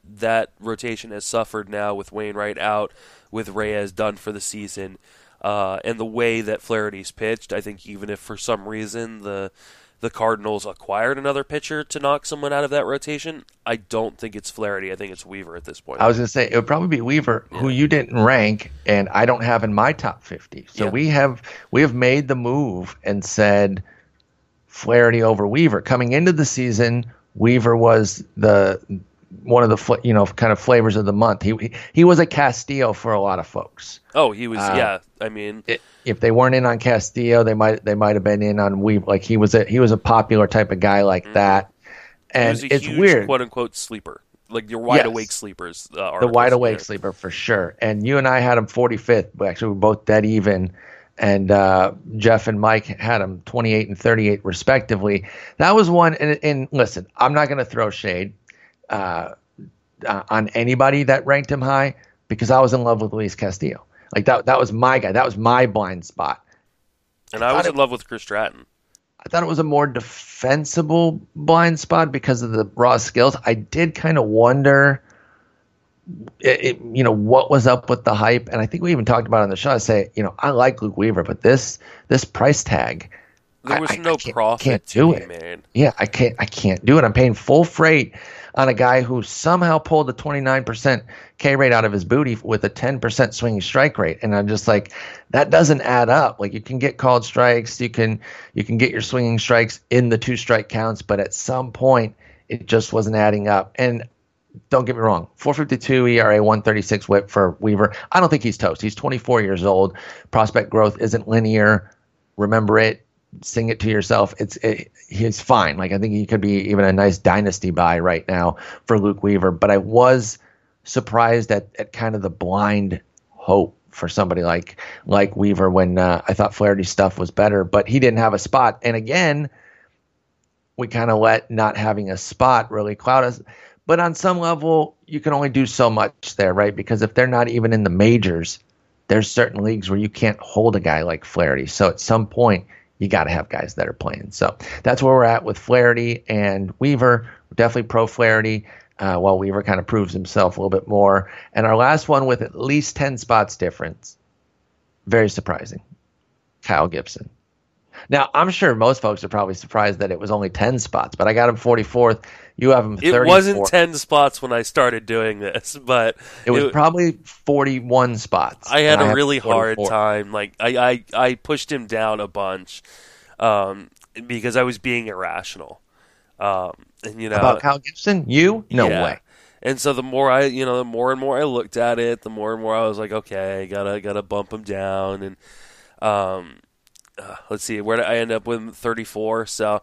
rotation has suffered now, with Wainwright out, with Reyes done for the season, and the way that Flaherty's pitched, I think even if for some reason the Cardinals acquired another pitcher to knock someone out of that rotation, I don't think it's Flaherty. I think it's Weaver at this point. I was going to say, it would probably be Weaver, who you didn't rank, and I don't have in my top 50. So we have made the move and said Flaherty over Weaver. Coming into the season, Weaver was one of the flavors of the month. He was a Castillo for a lot of folks. Oh, he was. If they weren't in on Castillo, they might have been in on Weaver. Like he was a popular type of guy like mm-hmm. that. And he was it's huge, weird, quote unquote sleeper. Like your wide awake sleepers. The wide awake sleeper for sure. And you and I had him 45th. But actually, we're both dead even. And Jeff and Mike had him 28 and 38 respectively. That was one. And listen, I'm not going to throw shade on anybody that ranked him high because I was in love with Luis Castillo. Like that was my guy. That was my blind spot. And I was in love with Chris Stratton. I thought it was a more defensible blind spot because of the raw skills. I did kind of wonder, what was up with the hype. And I think we even talked about it on the show. I say, I like Luke Weaver, but this price tag, there was no profit, man. Yeah, I can't do it. I'm paying full freight on a guy who somehow pulled a 29% K rate out of his booty with a 10% swinging strike rate. And I'm just like, that doesn't add up. Like you can get called strikes, you can get your swinging strikes in the 2-strike counts, but at some point it just wasn't adding up. And don't get me wrong, 4.52 ERA, 1.36 whip for Weaver. I don't think he's toast. He's 24 years old. Prospect growth isn't linear. Remember it. Sing it to yourself. He's fine. Like I think he could be even a nice dynasty buy right now for Luke Weaver. But I was surprised at kind of the blind hope for somebody like Weaver when I thought Flaherty's stuff was better, but he didn't have a spot. And again, we kind of let not having a spot really cloud us. But on some level, you can only do so much there, right? Because if they're not even in the majors, there's certain leagues where you can't hold a guy like Flaherty. So at some point, you got to have guys that are playing. So that's where we're at with Flaherty and Weaver. We're definitely pro Flaherty, while Weaver kind of proves himself a little bit more. And our last one with at least 10 spots difference, very surprising, Kyle Gibson. Now, I'm sure most folks are probably surprised that it was only 10 spots, but I got him 44th. You have him 34th. It wasn't 10 spots when I started doing this, but it was probably 41 spots. I had a really hard time. Like I pushed him down a bunch because I was being irrational. And you know about Kyle Gibson, no way. And so the more I, the more and more I looked at it, the more and more I was like, okay, gotta bump him down. And let's see, where did I end up with 34? So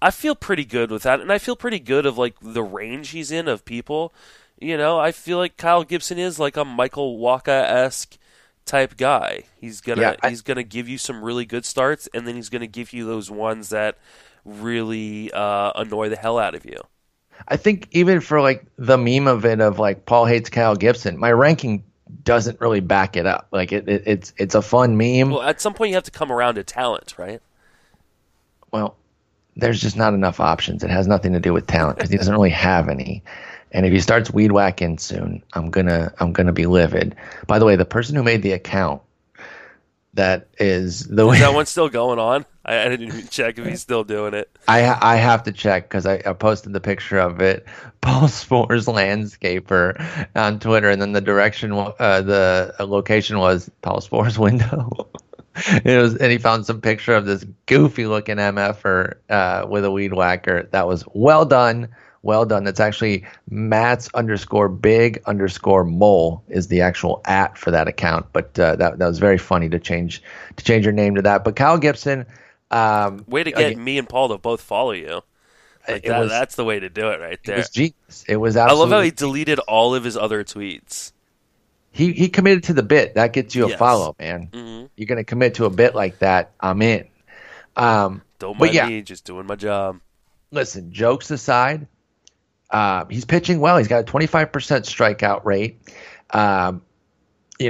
I feel pretty good with that, and I feel pretty good of like the range he's in of people. I feel like Kyle Gibson is like a Michael Wacha-esque type guy. He's gonna give you some really good starts, and then he's gonna give you those ones that really annoy the hell out of you. I think even for like the meme of it of like Paul hates Kyle Gibson, my ranking doesn't really back it up. Like it's a fun meme. Well, at some point you have to come around to talent, right? Well, there's just not enough options. It has nothing to do with talent because he doesn't really have any. And if he starts weed whacking soon, I'm gonna be livid. By the way, the person who made the account is that one still going on? I didn't even check if he's still doing it. I have to check because I posted the picture of it. Paul Spohr's landscaper on Twitter, and then the direction, the location was Paul Spohr's window. And he found some picture of this goofy looking MFer with a weed whacker. That was well done. Well done. That's actually Mats_big_mole is the actual @ for that account. But that was very funny to change your name to that. But Kyle Gibson, way to get me and Paul to both follow you. Like that's the way to do it, right there. It was genius. It was. I love how he deleted all of his other tweets. He committed to the bit. That gets you a follow, man. Mm-hmm. You're gonna commit to a bit like that. I'm in. Don't mind me, just doing my job. Listen, jokes aside. He's pitching well. He's got a 25% strikeout rate.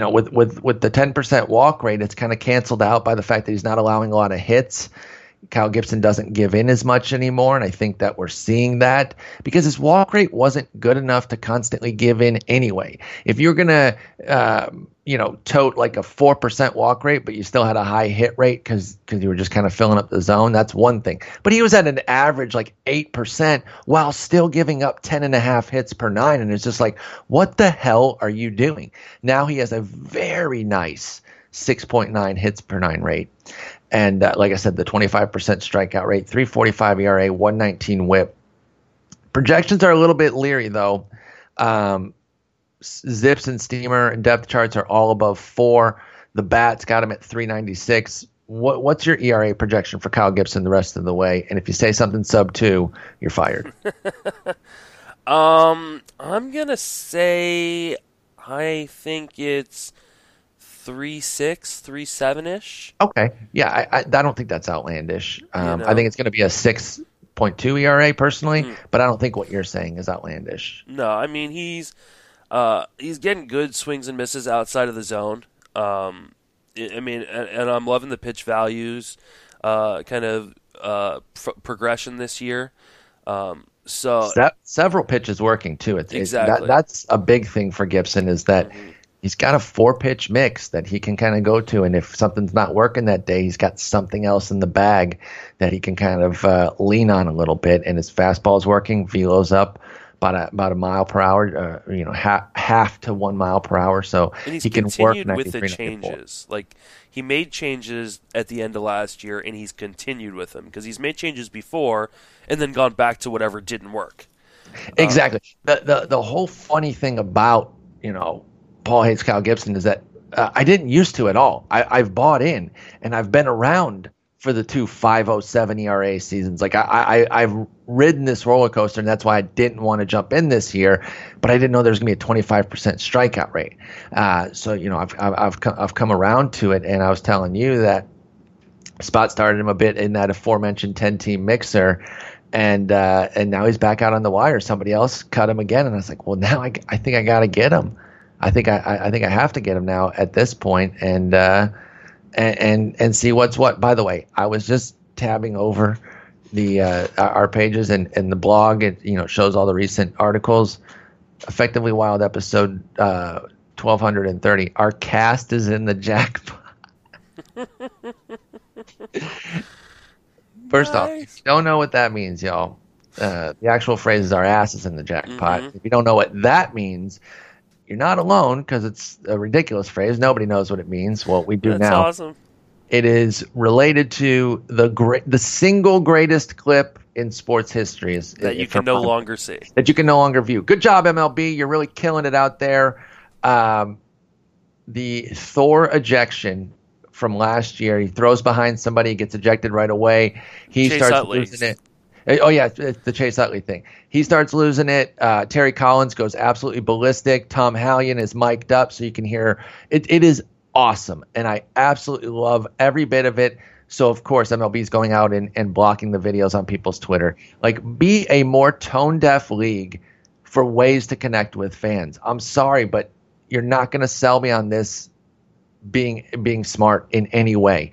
With the 10% walk rate, it's kind of canceled out by the fact that he's not allowing a lot of hits. Kyle Gibson doesn't give in as much anymore, and I think that we're seeing that because his walk rate wasn't good enough to constantly give in anyway. If you're going to tote like a 4% walk rate, but you still had a high hit rate because you were just kind of filling up the zone, that's one thing. But he was at an average like 8% while still giving up 10.5 hits per nine, and it's just like, what the hell are you doing? Now he has a very nice 6.9 hits per nine rate. And like I said, the 25% strikeout rate, 3.45 ERA, 1.19 whip. Projections are a little bit leery, though. Zips and Steamer and depth charts are all above 4. The Bats got him at 3.96. What's your ERA projection for Kyle Gibson the rest of the way? And if you say something sub 2, you're fired. I'm going to say I think it's 3.6, 3.7-ish. Okay. Yeah, I don't think that's outlandish. I think it's going to be a 6.2 ERA personally, but I don't think what you're saying is outlandish. No, I mean, he's getting good swings and misses outside of the zone. And I'm loving the pitch values progression this year. So several pitches working, too. Exactly. That's a big thing for Gibson is that – he's got a 4-pitch mix that he can kind of go to, and if something's not working that day, he's got something else in the bag that he can kind of lean on a little bit. And his fastball's working, velo's up about a mile per hour, half to 1 mile per hour. So he can work with the changes. Like he made changes at the end of last year, and he's continued with them because he's made changes before and then gone back to whatever didn't work. Exactly. The whole funny thing about Paul hates Kyle Gibson is that I didn't used to at all. I've bought in, and I've been around for the 2.507 ERA seasons. Like I've ridden this roller coaster, and that's why I didn't want to jump in this year. But I didn't know there was going to be a 25% strikeout rate. I've come around to it, and I was telling you that Spot started him a bit in that aforementioned 10-team mixer. And now he's back out on the wire. Somebody else cut him again, and I was like, well, now I think I got to get him. I think I have to get him now at this point and see what's what. By the way, I was just tabbing over the our pages and the blog. It shows all the recent articles. Effectively Wild episode 1230. Our cast is in the jackpot. First off, if you don't know what that means, y'all, the actual phrase is our ass is in the jackpot. Mm-hmm. If you don't know what that means, you're not alone because it's a ridiculous phrase. Nobody knows what it means. Well, we do now. That's awesome. It is related to the single greatest clip in sports history that you can no longer see. That you can no longer view. Good job, MLB. You're really killing it out there. The Thor ejection from last year. He throws behind somebody, gets ejected right away. He starts losing it. Oh, yeah, it's the Chase Utley thing. He starts losing it. Terry Collins goes absolutely ballistic. Tom Hallian is mic'd up so you can hear. It is awesome, and I absolutely love every bit of it. So, of course, MLB's going out and blocking the videos on people's Twitter. Like, be a more tone-deaf league for ways to connect with fans. I'm sorry, but you're not going to sell me on this being smart in any way.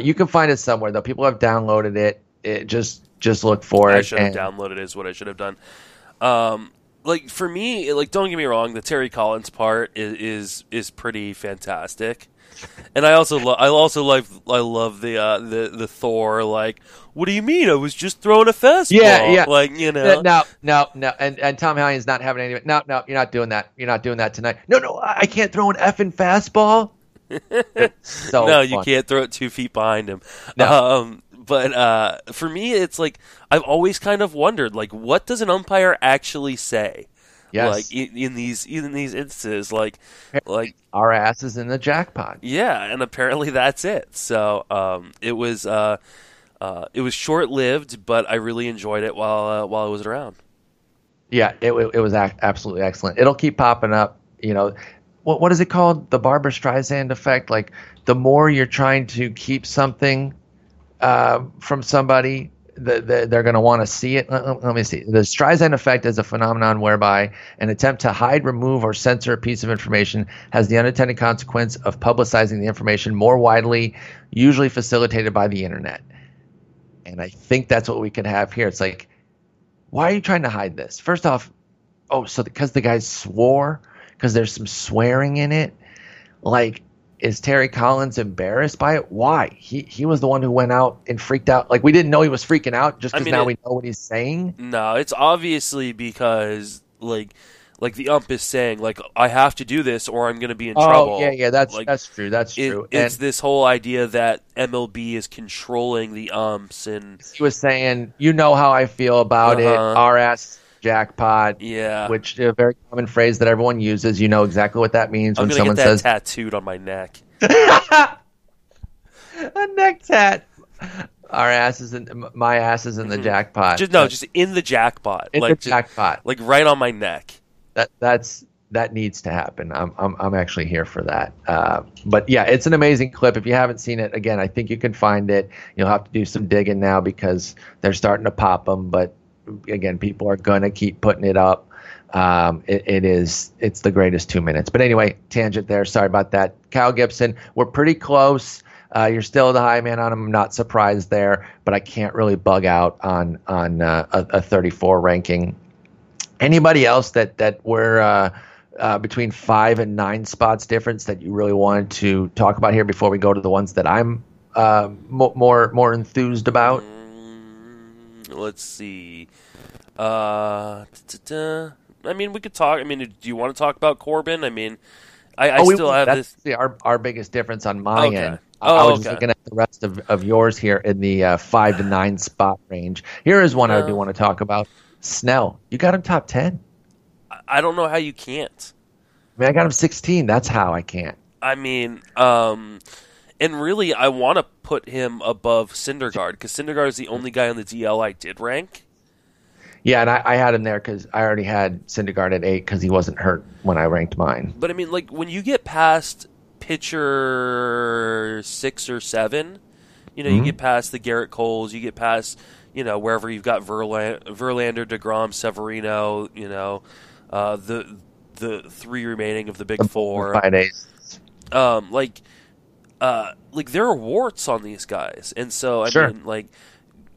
You can find it somewhere, though. People have downloaded it. Just look for it. I should have downloaded it is what I should have done. Like, for me, like, don't get me wrong, the Terry Collins part is pretty fantastic. And I also love the Thor, like, what do you mean? I was just throwing a fastball. Yeah. Like, you know. No. And Tom Hallian's not having any of it. No, you're not doing that. You're not doing that tonight. No, I can't throw an effing fastball. So no, you can't throw it 2 feet behind him. No. But for me, it's like, I've always kind of wondered, like, what does an umpire actually say? Yes. Like in these instances, like our ass is in the jackpot. Yeah, and apparently that's it. So it was short lived, but I really enjoyed it while I was around. Yeah, it was absolutely excellent. It'll keep popping up. You know, what is it called? The Barbra Streisand effect. Like the more you're trying to keep something from somebody. They're going to want to see it. Let me see. The Streisand effect is a phenomenon whereby an attempt to hide, remove, or censor a piece of information has the unintended consequence of publicizing the information more widely, usually facilitated by the internet. And I think that's what we could have here. It's like, why are you trying to hide this? First off, so because the guy swore, because there's some swearing in it, like, is Terry Collins embarrassed by it? Why? He was the one who went out and freaked out. Like, we didn't know he was freaking out just because we know what he's saying. No, it's obviously because, like the ump is saying, like, I have to do this or I'm going to be in trouble. Yeah, that's true. That's true. It's this whole idea that MLB is controlling the umps. And he was saying, you know how I feel about it. Our ass jackpot, yeah, which is a very common phrase that everyone uses. You know exactly what that means. I'm when someone says tattooed on my neck. A neck tat. My ass is in the jackpot. Just in the jackpot. Jackpot. Like right on my neck. That needs to happen. I'm actually here for that. But yeah, it's an amazing clip. If you haven't seen it, again, I think you can find it. You'll have to do some digging now because they're starting to pop them, but again, people are going to keep putting it up. It's the greatest 2 minutes. But anyway, tangent there. Sorry about that. Kyle Gibson, we're pretty close. You're still the high man on him. I'm not surprised there, but I can't really bug out on a 34 ranking. Anybody else that we're between 5 and 9 spots difference that you really wanted to talk about here before we go to the ones that I'm more enthused about? Let's see. I mean, we could talk. I mean, do you want to talk about Corbin? I mean, I still have this. Our biggest difference on my end. I was just looking at the rest of yours here in the 5 to 9 spot range. Here is one I do want to talk about. Snell, you got him top 10. I don't know how you can't. I mean, I got him 16. That's how I can't. I mean, and really, I want to put him above Syndergaard because Syndergaard is the only guy on the DL I did rank. Yeah, and I had him there because I already had Syndergaard at 8 because he wasn't hurt when I ranked mine. But, I mean, like, when you get past pitcher 6 or 7, you know, you get past the Garrett Coles, you get past, you know, wherever you've got Verlander, DeGrom, Severino, you know, the 3 remaining of the big 4. 5 days. Like there are warts on these guys, and so I mean, like,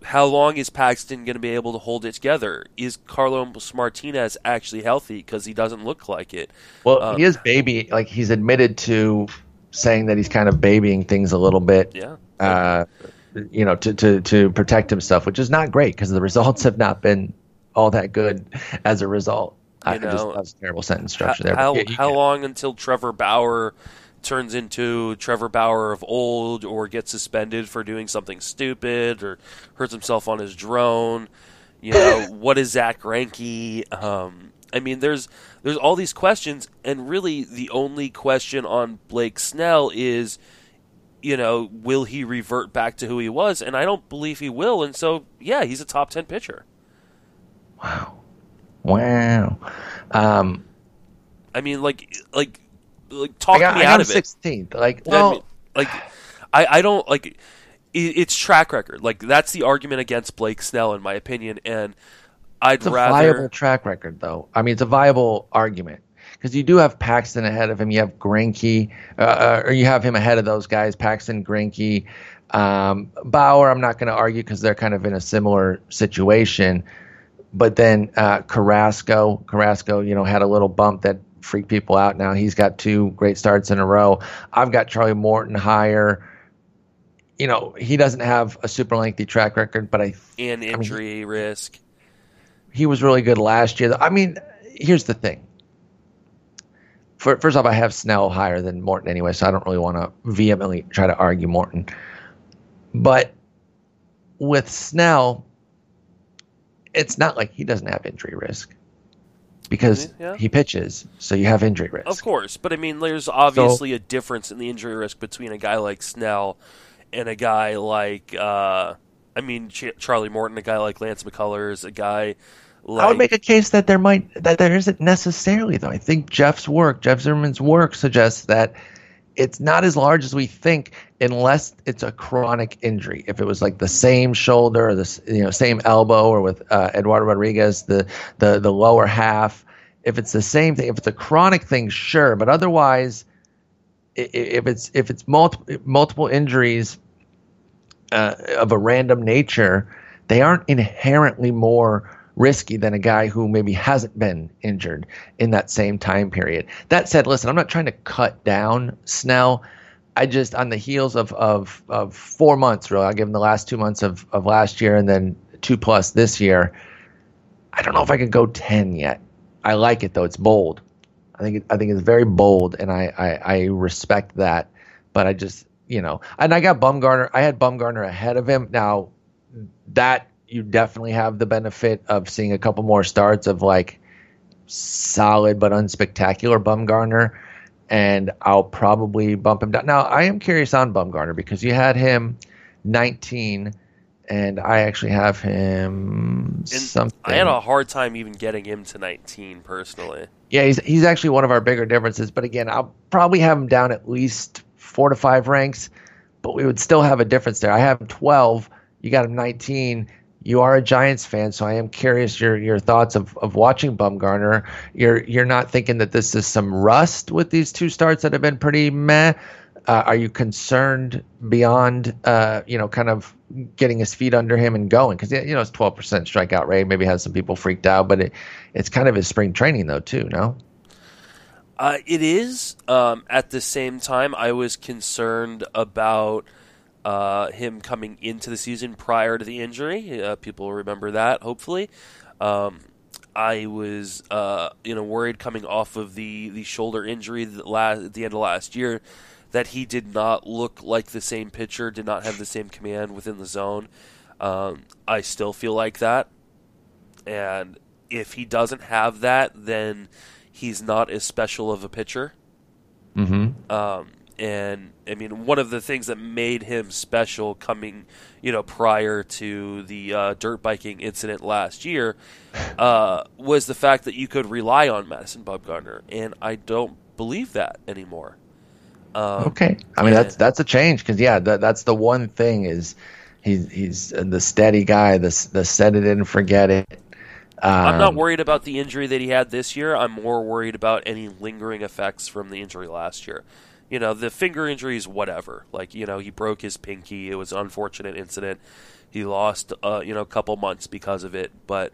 how long is Paxton going to be able to hold it together? Is Carlos Martinez actually healthy? Because he doesn't look like it. Well, he is baby. Like, he's admitted to saying that he's kind of babying things a little bit. Yeah. you know, to protect himself, which is not great because the results have not been all that good as a result. That was a terrible sentence structure there. How long until Trevor Bauer turns into Trevor Bauer of old, or gets suspended for doing something stupid, or hurts himself on his drone? You know, what is Zach Greinke? I mean, there's all these questions, and really the only question on Blake Snell is, you know, will he revert back to who he was? And I don't believe he will. And so, yeah, he's a top 10 pitcher. Wow. I mean, like talk me out of it. 16th. It's track record. Like, that's the argument against Blake Snell, in my opinion. And it's a viable track record, though. I mean, it's a viable argument because you do have Paxton ahead of him. You have Greinke, or you have him ahead of those guys, Paxton, Greinke, Bauer. I'm not going to argue because they're kind of in a similar situation. But then Carrasco, you know, had a little bump that freaked people out. Now he's got two great starts in a row. I've got Charlie Morton higher. You know, he doesn't have a super lengthy track record, but injury risk. He was really good last year. I mean, here's the thing. First off, I have Snell higher than Morton anyway, so I don't really want to vehemently try to argue Morton. But with Snell, it's not like he doesn't have injury risk because he pitches, so you have injury risk. Of course, but I mean, there's obviously a difference in the injury risk between a guy like Snell and a guy like Charlie Morton, a guy like Lance McCullers, a guy like... I would make a case that there isn't necessarily, though. I think Jeff Zimmerman's work suggests that it's not as large as we think unless it's a chronic injury. If it was like the same shoulder or the same elbow, or with Eduardo Rodriguez, the lower half, if it's the same thing, if it's a chronic thing, sure. But otherwise, if it's multiple injuries of a random nature, they aren't inherently more risky than a guy who maybe hasn't been injured in that same time period. That said, listen, I'm not trying to cut down Snell. I just, on the heels of 4 months, really, I'll give him the last 2 months of last year and then 2+ this year. I don't know if I could go 10 yet. I like it, though. It's bold. I think it's very bold, and I respect that. But I just... and I got Bumgarner. I had Bumgarner ahead of him. Now, that you definitely have the benefit of seeing a couple more starts of like solid but unspectacular Bumgarner, and I'll probably bump him down. Now, I am curious on Bumgarner because you had him 19, and I actually have him something. I had a hard time even getting him to 19 personally. Yeah, he's actually one of our bigger differences. But again, I'll probably have him down at least 4 to 5 ranks, but we would still have a difference there. I have him 12. You got him 19. You are a Giants fan, so I am curious your thoughts of watching Bumgarner. You're not thinking that this is some rust with these 2 starts that have been pretty meh. Are you concerned beyond kind of getting his feet under him and going? Because it's 12% strikeout rate. Maybe has some people freaked out, but it's kind of his spring training though too. No. It is. At the same time, I was concerned about him coming into the season prior to the injury. People remember that, hopefully. I was worried coming off of the shoulder injury at the end of last year that he did not look like the same pitcher, did not have the same command within the zone. I still feel like that. And if he doesn't have that, then... he's not as special of a pitcher. Mm-hmm. And I mean, one of the things that made him special coming, prior to the dirt biking incident last year, was the fact that you could rely on Madison Bumgarner, and I don't believe that anymore. Okay, I mean that's a change because that's the one thing is he's the steady guy, the set it and forget it. I'm not worried about the injury that he had this year. I'm more worried about any lingering effects from the injury last year. The finger injury is whatever. He broke his pinky. It was an unfortunate incident. He lost, a couple months because of it. But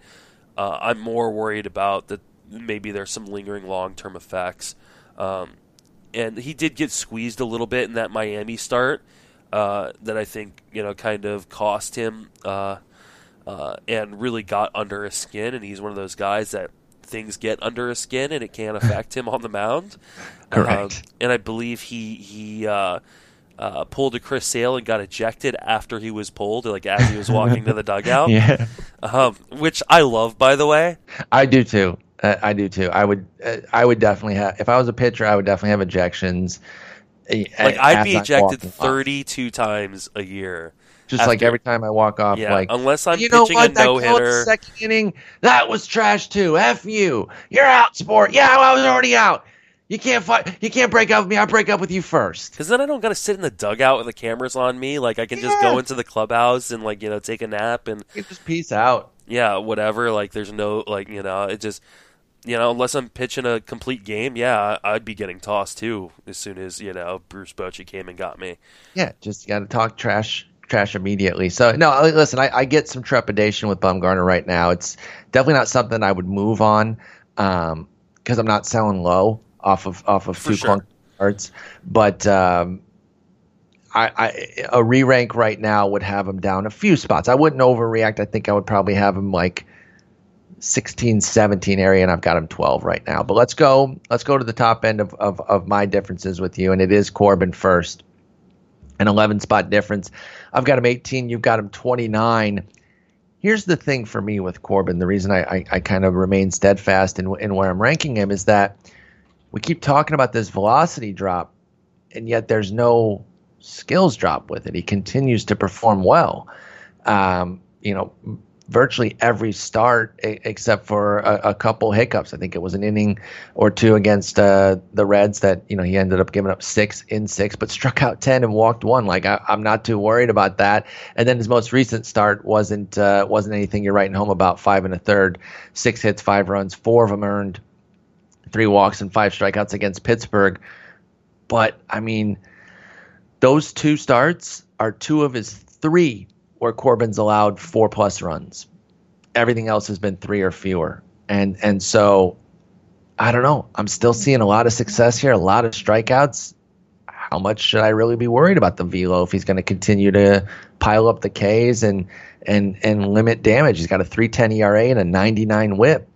I'm more worried about that maybe there's some lingering long-term effects. And he did get squeezed a little bit in that Miami start. that I think, kind of cost him and really got under his skin. And he's one of those guys that things get under his skin and it can affect him on the mound. Correct. And I believe he pulled a Chris Sale and got ejected after he was pulled, like as he was walking to the dugout. Yeah. Which I love, by the way. I do too. I would definitely have, if I was a pitcher, I would definitely have ejections. Like I'd be ejected 32 times a year. Just after, every time I walk off, yeah, like unless I'm pitching a no hitter. Second inning, that was trash too. F you. You're out, sport. Yeah, I was already out. You can't fight. You can't break up with me. I'll break up with you first. Because then I don't got to sit in the dugout with the cameras on me. Like I can just go into the clubhouse and take a nap and just peace out. Yeah, whatever. Like there's no it just. Unless I'm pitching a complete game, yeah, I'd be getting tossed too as soon as, Bruce Bochy came and got me. Yeah, just got to talk trash immediately. So, no, listen, I get some trepidation with Bumgarner right now. It's definitely not something I would move on because I'm not selling low off of two clunky cards. But a re-rank right now would have him down a few spots. I wouldn't overreact. I think I would probably have him like 16, 17 area, and I've got him 12 right now. But let's go to the top end of my differences with you, and it is Corbin first. An 11-spot difference. I've got him 18. You've got him 29. Here's the thing for me with Corbin. The reason I kind of remain steadfast in where I'm ranking him is that we keep talking about this velocity drop, and yet there's no skills drop with it. He continues to perform well. Virtually every start except for a couple hiccups. I think it was an inning or two against the Reds that he ended up giving up 6 in 6, but struck out 10 and walked 1. Like I'm not too worried about that. And then his most recent start wasn't anything you're writing home about. 5 1/3, 6 hits, 5 runs, 4 of them earned, 3 walks and 5 strikeouts against Pittsburgh. But I mean, those 2 starts are 2 of his 3 where Corbin's allowed 4+ runs. Everything else has been 3 or fewer. And so, I don't know. I'm still seeing a lot of success here, a lot of strikeouts. How much should I really be worried about the velo if he's going to continue to pile up the Ks and limit damage? He's got a 3.10 ERA and a 99 whip.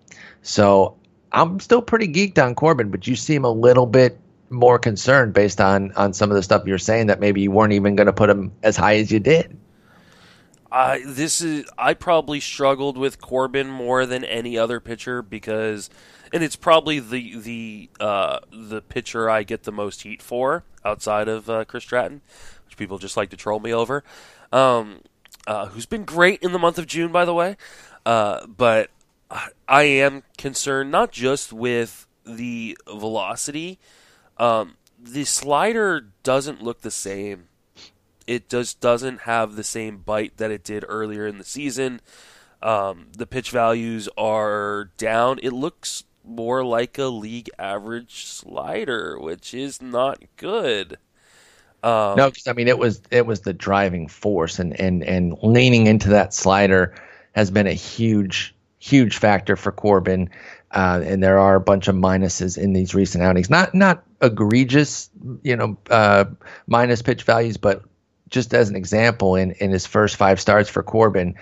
So, I'm still pretty geeked on Corbin, but you seem a little bit more concerned based on some of the stuff you're saying that maybe you weren't even going to put him as high as you did. I probably struggled with Corbin more than any other pitcher because, and it's probably the pitcher I get the most heat for outside of Chris Stratton, which people just like to troll me over, who's been great in the month of June, by the way. But I am concerned not just with the velocity. The slider doesn't look the same. It just doesn't have the same bite that it did earlier in the season. The pitch values are down. It looks more like a league average slider, which is not good. No, because it was the driving force, and leaning into that slider has been a huge factor for Corbin. And there are a bunch of minuses in these recent outings. Not egregious, minus pitch values, but just as an example, in his first 5 starts for Corbin,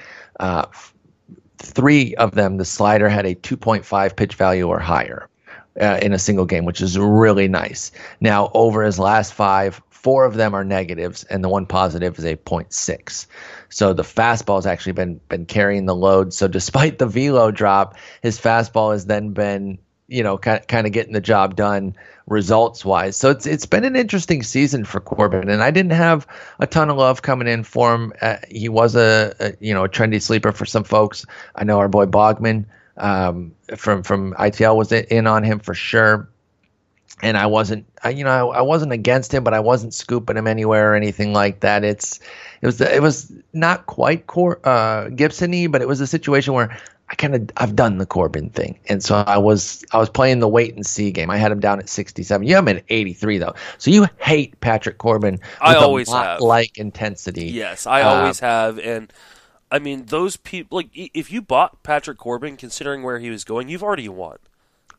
3 of them, the slider had a 2.5 pitch value or higher in a single game, which is really nice. Now, over his last 5, 4 of them are negatives, and the one positive is a 0.6. So the fastball has actually been carrying the load. So despite the velo drop, his fastball has then been kind of getting the job done results-wise. So it's been an interesting season for Corbin, and I didn't have a ton of love coming in for him. He was a trendy sleeper for some folks. I know our boy Bogman from ITL was in on him for sure, and I wasn't against him, but I wasn't scooping him anywhere or anything like that. It was not quite Gibson-y, but it was a situation where I've done the Corbin thing, and so I was playing the wait and see game. I had him down at 67. You have him at 83 though, so you hate Patrick Corbin. I always have like intensity. Yes, I always have, and I mean those people. Like if you bought Patrick Corbin, considering where he was going, you've already won.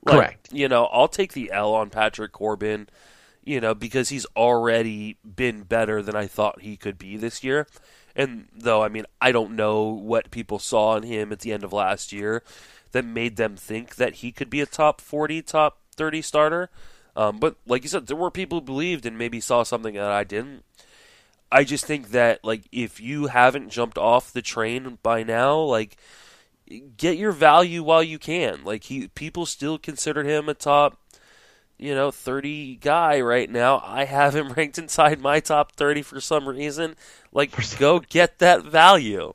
Correct. I'll take the L on Patrick Corbin. you know, because he's already been better than I thought he could be this year. And though, I mean, I don't know what people saw in him at the end of last year that made them think that he could be a top 40, top 30 starter. But like you said, there were people who believed and maybe saw something that I didn't. I just think that, like, if you haven't jumped off the train by now, like, get your value while you can. Like, people still consider him a top, 30 guy right now. I have him ranked inside my top 30 for some reason. Like, go get that value.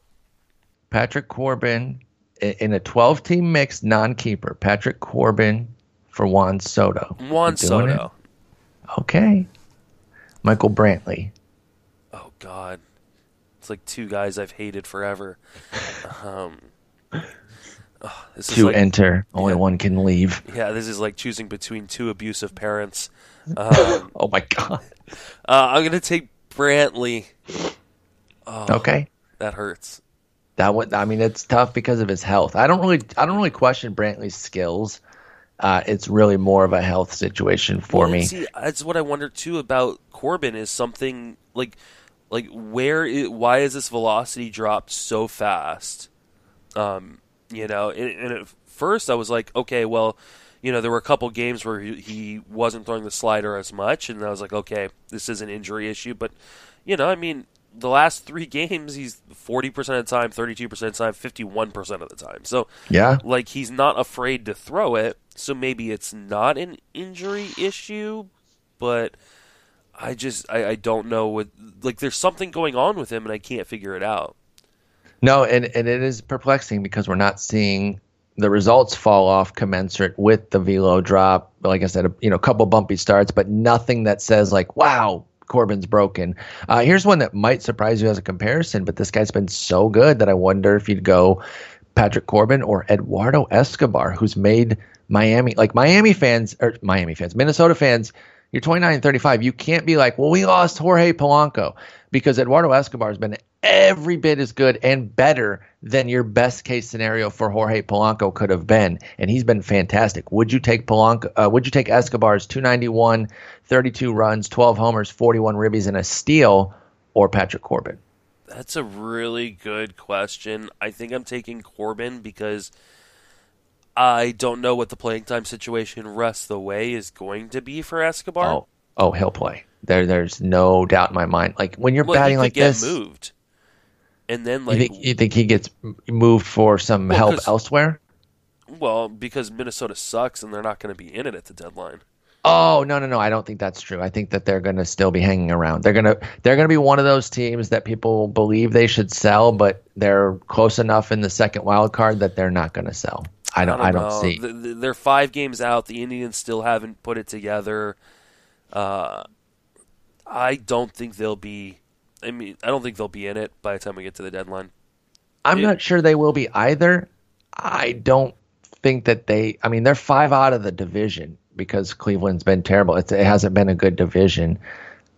Patrick Corbin, in a 12-team mix, non-keeper, Patrick Corbin for Juan Soto. Juan Soto. It? Okay. Michael Brantley. Oh, God. It's like two guys I've hated forever. This two is like, enter. Only one can leave. Yeah, this is like choosing between two abusive parents. Oh, my God. I'm going to take Brantley. Oh, okay. That hurts. That one, I mean, it's tough because of his health. I don't really question Brantley's skills. It's really more of a health situation for me. See, that's what I wonder too about Corbin is something like why is this velocity dropped so fast? And at first I was like, okay, well, there were a couple games where he wasn't throwing the slider as much, and I was like, okay, this is an injury issue. But I mean, the last three games, he's 40% of the time, 32% of the time, 51% of the time. So, yeah, like, he's not afraid to throw it. So maybe it's not an injury issue, but I just, I don't know what, like, there's something going on with him and I can't figure it out. No, and it is perplexing because we're not seeing the results fall off commensurate with the velo drop. Like I said, a couple bumpy starts, but nothing that says, like, wow, Corbin's broken. Here's one that might surprise you as a comparison, but this guy's been so good that I wonder if you'd go Patrick Corbin or Eduardo Escobar, who's made Minnesota fans, you're 29 and 35. You can't be like, well, we lost Jorge Polanco, because Eduardo Escobar has been every bit as good and better than your best case scenario for Jorge Polanco could have been, and he's been fantastic. Would you take Polanco? Would you take Escobar's 291, 32 runs, 12 homers, 41 ribbies, and a steal, or Patrick Corbin? That's a really good question. I think I'm taking Corbin because I don't know what the playing time situation rest the way is going to be for Escobar. Oh, he'll play. There's no doubt in my mind. Like, when you're batting like this, moved, and then like you think he gets moved for some help elsewhere? Well, because Minnesota sucks and they're not going to be in it at the deadline. Oh, no! I don't think that's true. I think that they're going to still be hanging around. They're going to be one of those teams that people believe they should sell, but they're close enough in the second wild card that they're not going to sell. I don't see. They're 5 games out. The Indians still haven't put it together. I don't think they'll be. I mean, I don't think they'll be in it by the time we get to the deadline. I'm not sure they will be either. I don't think that they. I mean, they're 5 out of the division because Cleveland's been terrible. It hasn't been a good division.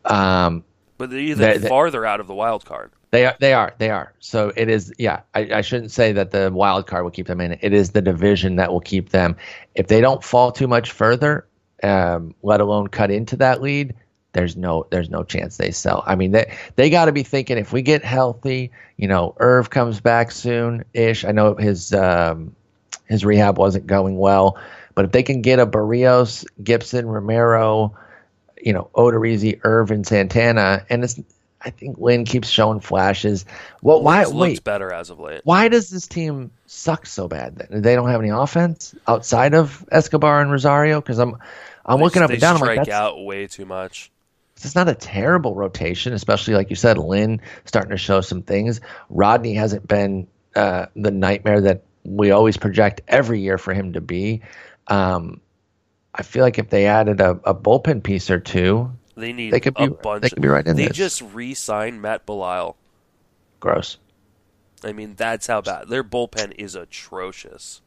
But they're either farther out of the wild card. They are. So it is. Yeah, I shouldn't say that the wild card will keep them in it. It is the division that will keep them. If they don't fall too much further, let alone cut into that lead, There's no chance they sell. I mean, they got to be thinking, if we get healthy, Irv comes back soon-ish. I know his rehab wasn't going well, but if they can get a Barrios, Gibson, Romero, Odorizzi, Irv, and Santana, and I think Lynn keeps showing flashes. Well, why looks better as of late? Why does this team suck so bad then? They don't have any offense outside of Escobar and Rosario, because I'm looking up and down. They strike out way too much. It's not a terrible rotation, especially, like you said, Lynn starting to show some things. Rodney hasn't been the nightmare that we always project every year for him to be. I feel like if they added a bullpen piece or two, they could be right in there. They just re-signed Matt Belisle. Gross. I mean, that's how bad. Their bullpen is atrocious.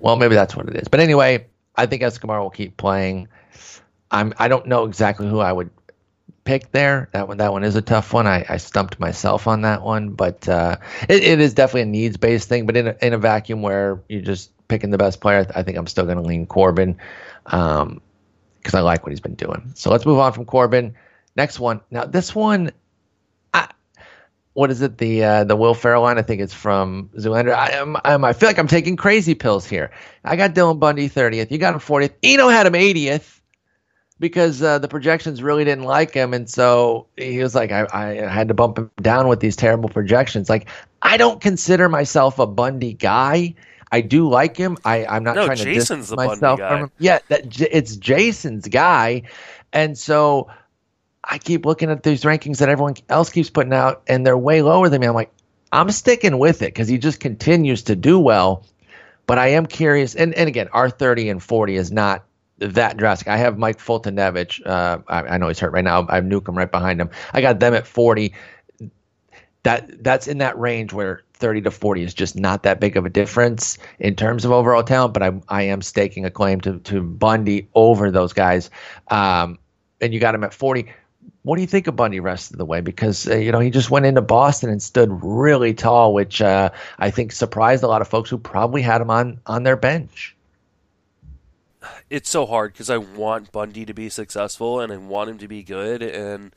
Well, maybe that's what it is. But anyway, I think Escobar will keep playing. I don't know exactly who I would pick there. That one is a tough one. I stumped myself on that one, but it is definitely a needs-based thing. But in a vacuum where you're just picking the best player, I think I'm still going to lean Corbin. because I like what he's been doing. So let's move on from Corbin. Next one. Now, this one, what is it? The Will Ferrell line, I think it's from Zoolander. I feel like I'm taking crazy pills here. I got Dylan Bundy 30th. You got him 40th. Eno had him 80th because the projections really didn't like him. And so he was like, I had to bump him down with these terrible projections. Like, I don't consider myself a Bundy guy. I do like him. I'm not trying to distance myself from him. Yeah, it's Jason's guy. And so I keep looking at these rankings that everyone else keeps putting out, and they're way lower than me. I'm like, I'm sticking with it because he just continues to do well. But I am curious. And again, our 30 and 40 is not that drastic. I have Mike Fultonevich. I know he's hurt right now. I have Newcomb right behind him. I got them at 40. That's in that range where 30 to 40 is just not that big of a difference in terms of overall talent. But I am staking a claim to Bundy over those guys. And you got him at 40. What do you think of Bundy rest of the way? Because, he just went into Boston and stood really tall, which I think surprised a lot of folks who probably had him on their bench. It's so hard because I want Bundy to be successful and I want him to be good. And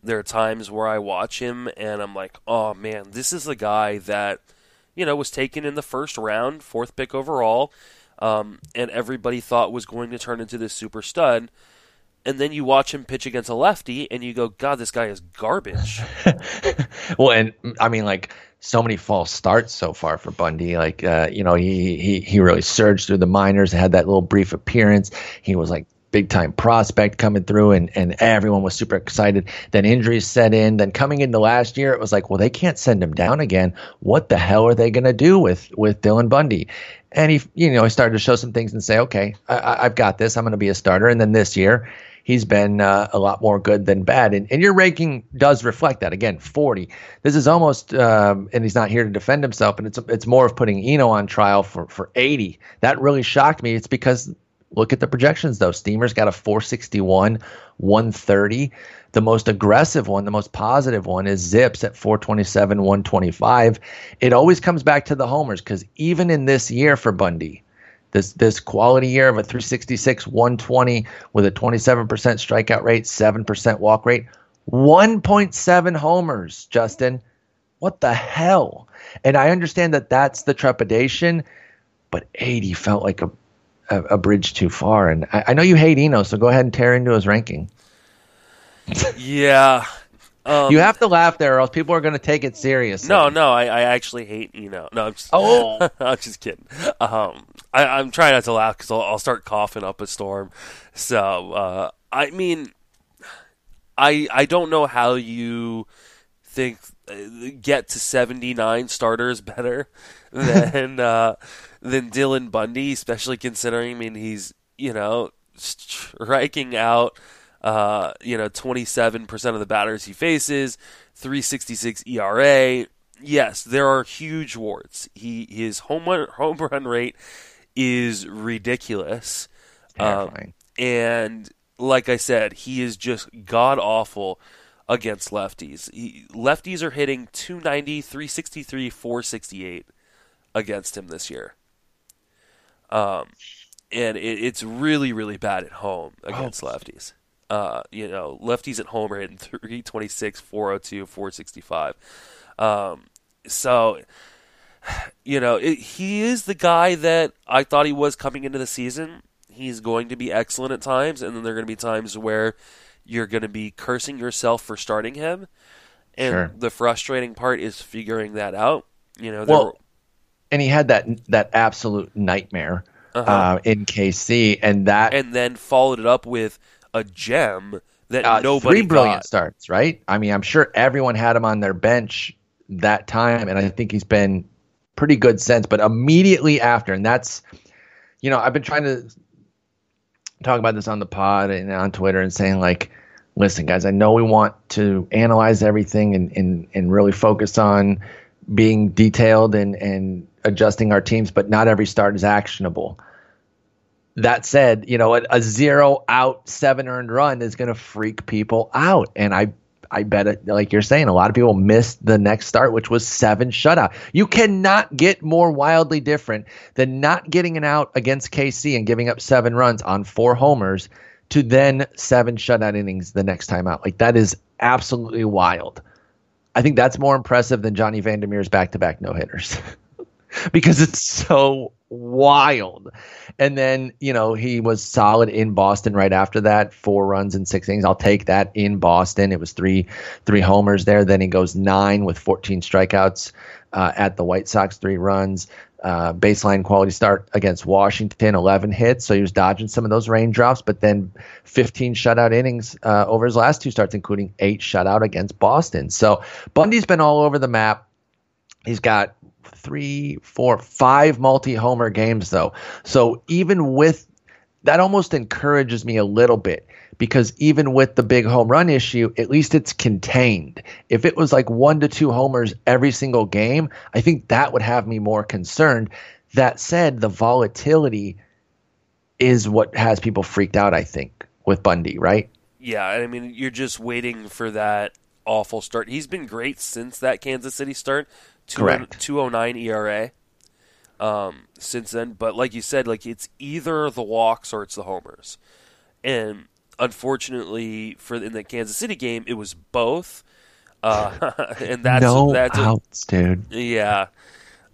there are times where I watch him and I'm like, oh, man, this is the guy that, was taken in the first round, 4th pick overall, and everybody thought was going to turn into this super stud. And then you watch him pitch against a lefty, and you go, God, this guy is garbage. Well, and I mean, like, so many false starts so far for Bundy. Like, he really surged through the minors, had that little brief appearance. He was like big-time prospect coming through, and everyone was super excited. Then injuries set in. Then coming into last year, it was like, well, they can't send him down again. What the hell are they going to do with Dylan Bundy? And he started to show some things and say, okay, I've got this. I'm going to be a starter. And then this year, he's been a lot more good than bad. And your ranking does reflect that. Again, 40. This is almost, and he's not here to defend himself, and it's more of putting Eno on trial for 80. That really shocked me. It's because look at the projections, though. Steamer's got a 461, 130. The most aggressive one, the most positive one is Zips at 427, 125. It always comes back to the homers because even in this year for Bundy, This quality year of a 366, 120 with a 27% strikeout rate, 7% walk rate, 1.7 homers, Justin. What the hell? And I understand that that's the trepidation, but 80 felt like a bridge too far. And I know you hate Eno, so go ahead and tear into his ranking. Yeah. You have to laugh there or else people are going to take it seriously. No, I actually hate Eno. No, I'm just kidding. I'm trying not to laugh because I'll start coughing up a storm. So, I mean, I don't know how you think get to 79 starters better than Dylan Bundy, especially considering, I mean, he's, striking out 27% of the batters he faces, 3.66 ERA. Yes, there are huge warts. His home run rate is ridiculous. And like I said, he is just god-awful against lefties. Lefties are hitting 290, 363, 468 against him this year. And it's really, really bad at home against lefties. Lefties at home are hitting 326, 402, 465. He is the guy that I thought he was coming into the season. He's going to be excellent at times, and then there are going to be times where you're going to be cursing yourself for starting him. And The frustrating part is figuring that out. And he had that absolute nightmare in KC, and then followed it up with a gem that nobody got. 3 brilliant starts, right? I mean, I'm sure everyone had him on their bench that time, and I think he's been pretty good since. But immediately after, and that's, I've been trying to talk about this on the pod and on Twitter and saying, like, listen, guys, I know we want to analyze everything and really focus on being detailed and adjusting our teams, but not every start is actionable. That said, a 0-out 7 earned run is going to freak people out. And I bet it, like you're saying, a lot of people missed the next start, which was 7 shutout. You cannot get more wildly different than not getting an out against KC and giving up 7 runs on 4 homers to then 7 shutout innings the next time out. Like, that is absolutely wild. I think that's more impressive than Johnny Vandermeer's back-to-back no-hitters because it's so wild. And then, you know, he was solid in Boston right after that, 4 runs in 6 innings. I'll take that in Boston. It was three homers there. Then he goes 9 with 14 strikeouts at the White Sox, 3 runs. Baseline quality start against Washington, 11 hits. So he was dodging some of those raindrops, but then 15 shutout innings over his last 2 starts, including 8 shutout against Boston. So Bundy's been all over the map. He's got 3, 4, 5 multi-homer games, though. So even with that, almost encourages me a little bit, because even with the big home run issue, at least it's contained. If it was like 1 to 2 homers every single game, I think that would have me more concerned. That said, the volatility is what has people freaked out, I think, with Bundy, right? Yeah, I mean, you're just waiting for that awful start. He's been great since that Kansas City start, 2.09 ERA since then. But like you said, like, it's either the walks or it's the homers. And unfortunately, in the Kansas City game, it was both, and that's outs, dude. Yeah.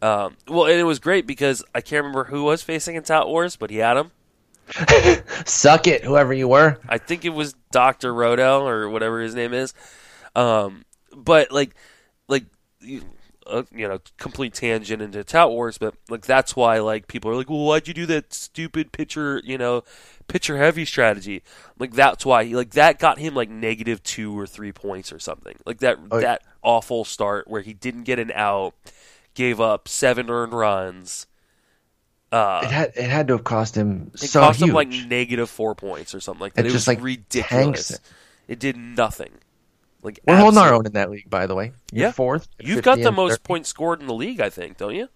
Well, and it was great because I can't remember who was facing in Tout Wars, but he had him. Suck it, whoever you were. I think it was Dr. Rodell or whatever his name is. But you know, complete tangent into Tout Wars, but like, that's why, like, people are like, well, why'd you do that stupid pitcher, you know, pitcher heavy strategy? Like, that's why, like, that got him like negative 2 or 3 points or something. Like that awful start where he didn't get an out, gave up 7 earned runs. It had to have cost him. It so cost huge. Him like negative 4 points or something like that. It just was like ridiculous. It did nothing. Like, we're holding our own in that league, by the way. You're 4th. You've got the most points scored in the league, I think, don't you?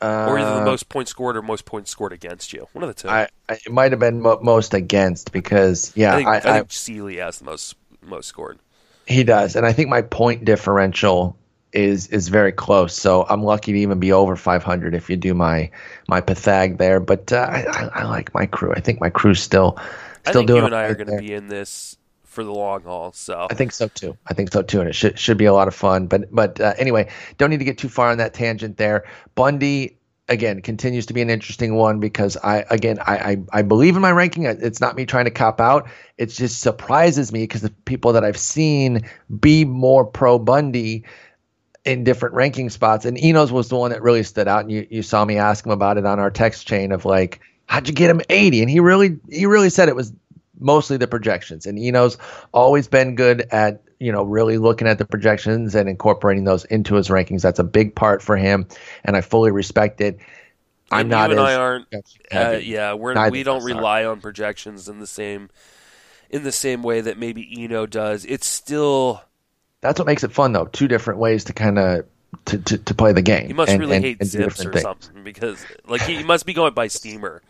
Or either the most points scored or most points scored against you. One of the two. It might have been most against, because, yeah. I think Seeley has the most scored. He does. And I think my point differential is very close. So I'm lucky to even be over 500 if you do my Pythag there. But I like my crew. I think my crew's still doing it. I think you and I are going to be in this for the long haul, so I think so too, and it should be a lot of fun. But anyway, don't need to get too far on that tangent there. Bundy again continues to be an interesting one, because I believe in my ranking. It's not me trying to cop out. It just surprises me because the people that I've seen be more pro Bundy in different ranking spots, and Enos was the one that really stood out. And you saw me ask him about it on our text chain of like, how'd you get him 80? And he really said it was mostly the projections. And Eno's always been good at, you know, really looking at the projections and incorporating those into his rankings. That's a big part for him, and I fully respect it. I'm not. You and I aren't. We don't rely on projections in the same way that maybe Eno does. It's still. That's what makes it fun, though. 2 different ways to kind of to play the game. You must really hate Zips or something, because like he must be going by Steamer.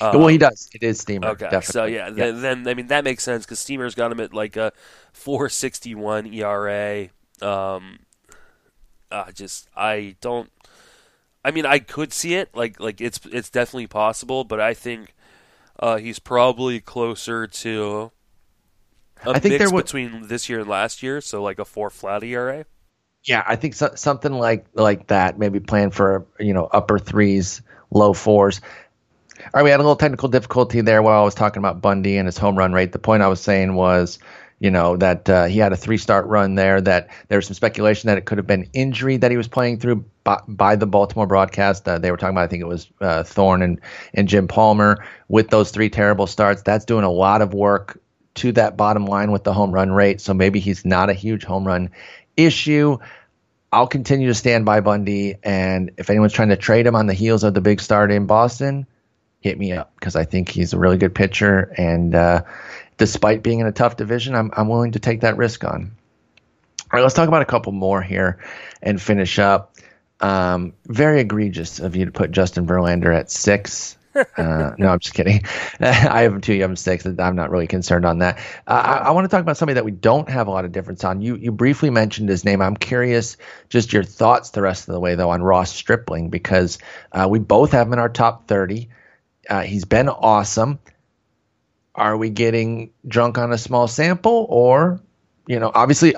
Well, he does. It is Steamer. Okay, definitely. So yeah. Then I mean that makes sense, because Steamer's got him at like a 4.61 ERA. I could see it. Like it's definitely possible, but I think he's probably closer to between this year and last year. So like a 4 flat ERA. Yeah, I think something like that. Maybe plan for, you know, upper 3s, low 4s. All right, we had a little technical difficulty there while I was talking about Bundy and his home run rate. The point I was saying was, you know, that he had a 3-start run there, that there was some speculation that it could have been injury that he was playing through by the Baltimore broadcast. They were talking about, I think it was Thorne and Jim Palmer, with those 3 terrible starts. That's doing a lot of work to that bottom line with the home run rate, so maybe he's not a huge home run issue. I'll continue to stand by Bundy, and if anyone's trying to trade him on the heels of the big start in Boston, hit me up, because I think he's a really good pitcher, and despite being in a tough division, I'm willing to take that risk on. All right, let's talk about a couple more here and finish up. Very egregious of you to put Justin Verlander at 6. No, I'm just kidding. I have him 2, you have him 6. I'm not really concerned on that. I want to talk about somebody that we don't have a lot of difference on. You briefly mentioned his name. I'm curious just your thoughts the rest of the way, though, on Ross Stripling, because we both have him in our top 30. He's been awesome. Are we getting drunk on a small sample, or, you know, obviously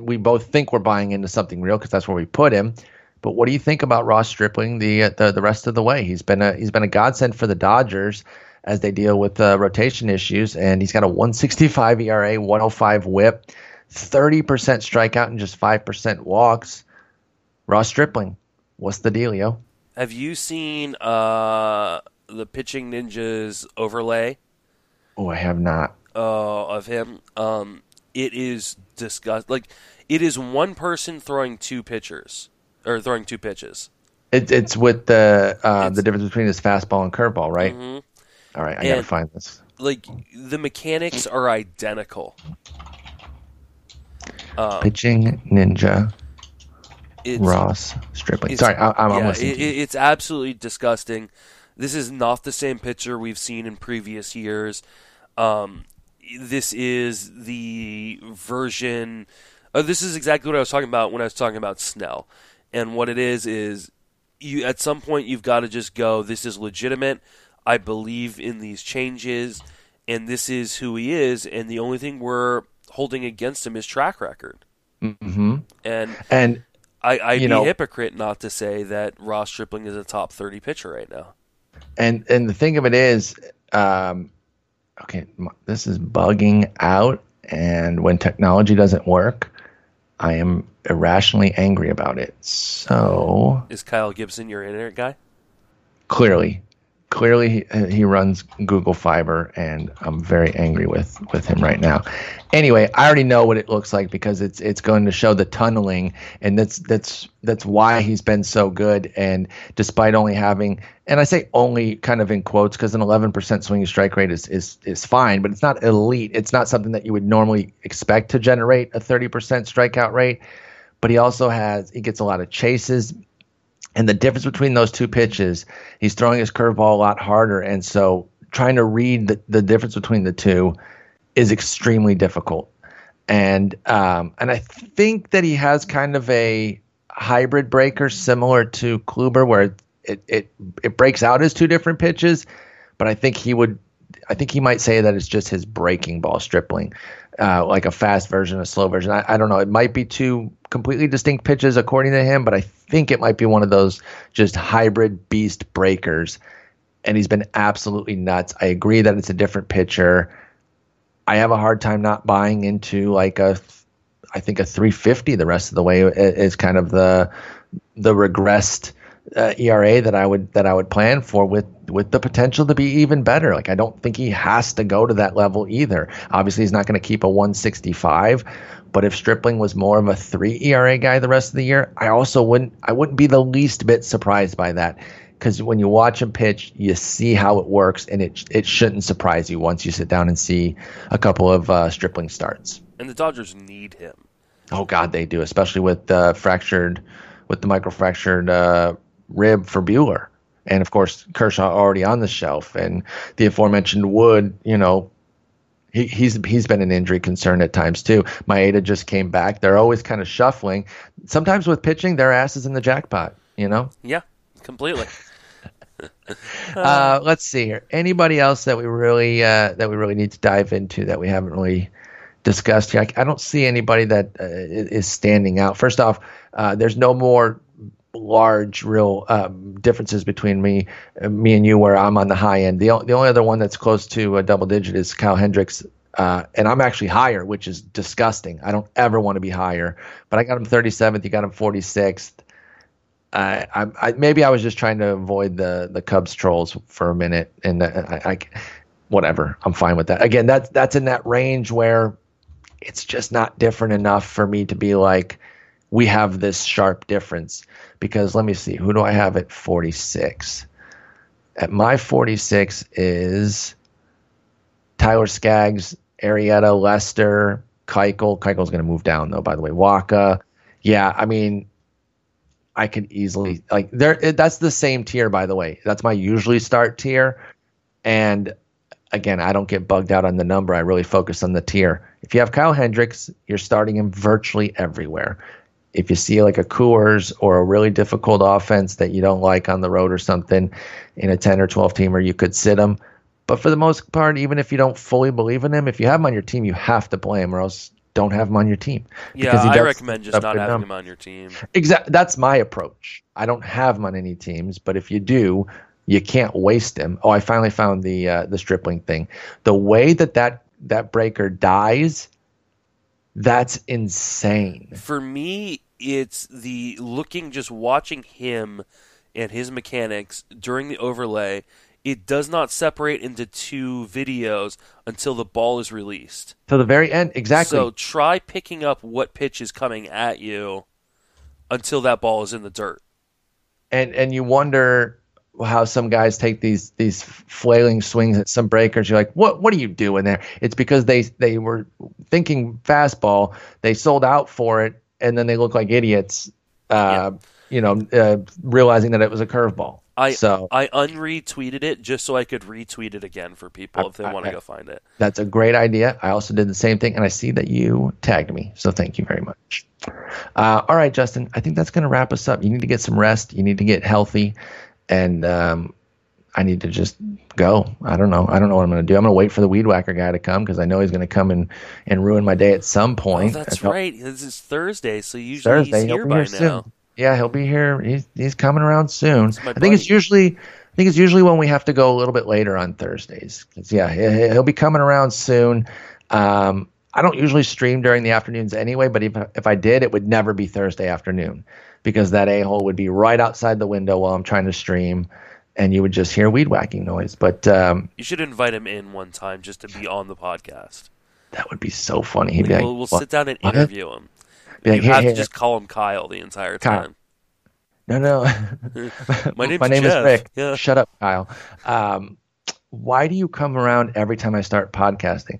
we both think we're buying into something real because that's where we put him. But what do you think about Ross Stripling the rest of the way? He's been a godsend for the Dodgers as they deal with rotation issues, and he's got a 1.65 ERA, 1.05 WHIP, 30% strikeout, and just 5% walks. Ross Stripling, what's the dealio? Have you seen the Pitching Ninjas overlay? Oh, I have not. Of him. It is disgusting. Like, it is one person throwing two pitches. It's with the difference between his fastball and curveball, right? Mm-hmm. All right, I gotta find this. Like, the mechanics are identical. Pitching Ninja. Ross Stripling. Sorry, I'm listening to you. It's absolutely disgusting. This is not the same pitcher we've seen in previous years. This is the version... this is exactly what I was talking about when I was talking about Snell. And what it is you at some point you've got to just go, this is legitimate. I believe in these changes. And this is who he is. And the only thing we're holding against him is track record. Mm-hmm. And I'd be a hypocrite not to say that Ross Stripling is a top 30 pitcher right now. And the thing of it is, okay, this is bugging out, and when technology doesn't work, I am irrationally angry about it. So, is Kyle Gibson your internet guy? Clearly, he runs Google Fiber, and I'm very angry with him right now. Anyway, I already know what it looks like because it's going to show the tunneling, and that's why he's been so good. And despite only having, and I say only kind of in quotes because an 11% swing strike rate is fine, but it's not elite. It's not something that you would normally expect to generate a 30% strikeout rate. But he also gets a lot of chases. And the difference between those two pitches, he's throwing his curveball a lot harder. And so trying to read the difference between the two is extremely difficult. And I think that he has kind of a hybrid breaker similar to Kluber where it breaks out as two different pitches. But I think he might say that it's just his breaking ball, Stripling, like a fast version, a slow version. I don't know. It might be two completely distinct pitches according to him, but I think it might be one of those just hybrid beast breakers. And he's been absolutely nuts. I agree that it's a different pitcher. I have a hard time not buying into I think a 350 the rest of the way is kind of the regressed ERA that I would plan for with the potential to be even better. Like, I don't think he has to go to that level either. Obviously, he's not going to keep a 1.65, but if Stripling was more of a 3 ERA guy the rest of the year, I wouldn't be the least bit surprised by that, because when you watch him pitch, you see how it works, and it shouldn't surprise you once you sit down and see a couple of Stripling starts. And the Dodgers need him. Oh God, they do, especially with the microfractured rib for Buehler, and of course Kershaw already on the shelf, and the aforementioned Wood. You know, he's been an injury concern at times too. Maeda just came back. They're always kind of shuffling. Sometimes with pitching, their ass is in the jackpot. You know? Yeah, completely. Let's see here. Anybody else that we really need to dive into that we haven't really discussed here? I don't see anybody that is standing out. First off, there's no more large real differences between me and you where I'm on the high end. The only other one that's close to a double digit is Kyle Hendricks, and I'm actually higher, which is disgusting. I don't ever want to be higher, but I got him 37th. You got him 46th. Maybe I was just trying to avoid the Cubs trolls for a minute, and I whatever, I'm fine with that. Again, that's in that range where it's just not different enough for me to be like, we have this sharp difference. Because let me see, who do I have at 46? At my 46 is Tyler Skaggs, Arrieta, Lester, Keuchel. Keuchel's going to move down, though, by the way. Waka. Yeah, I mean, I could easily – like there. That's the same tier, by the way. That's my usually start tier. And, again, I don't get bugged out on the number. I really focus on the tier. If you have Kyle Hendricks, you're starting him virtually everywhere. If you see like a Coors or a really difficult offense that you don't like on the road or something in a 10 or 12 teamer, you could sit him. But for the most part, even if you don't fully believe in him, if you have him on your team, you have to play him, or else don't have him on your team. Yeah, I recommend just not having him on your team. Exactly. That's my approach. I don't have him on any teams, but if you do, you can't waste him. Oh, I finally found the Stripling thing. The way that breaker dies, that's insane. For me, it's the watching him and his mechanics during the overlay. It does not separate into two videos until the ball is released. Till the very end, exactly. So try picking up what pitch is coming at you until that ball is in the dirt. And you wonder how some guys take these flailing swings at some breakers. You're like, what are you doing there? It's because they were thinking fastball. They sold out for it, and then they look like idiots, realizing that it was a curveball. I unretweeted it just so I could retweet it again for people if they want to go find it. That's a great idea. I also did the same thing, and I see that you tagged me, so thank you very much. All right, Justin, I think that's going to wrap us up. You need to get some rest. You need to get healthy, and I need to just go. I don't know what I'm going to do. I'm going to wait for the Weed Whacker guy to come because I know he's going to come and ruin my day at some point. Oh, that's right. This is Thursday, so usually he's here by now. Soon. Yeah, he'll be here. He's coming around soon. I think it's usually when we have to go a little bit later on Thursdays. Yeah, he'll be coming around soon. I don't usually stream during the afternoons anyway, but if I did, it would never be Thursday afternoon because that a-hole would be right outside the window while I'm trying to stream, and you would just hear weed whacking noise. But you should invite him in one time just to be on the podcast. That would be so funny. He'd be like, we'll sit down and interview him. Like, you have to just call him Kyle the entire time. No. My name is Rick. Yeah. Shut up, Kyle. Why do you come around every time I start podcasting?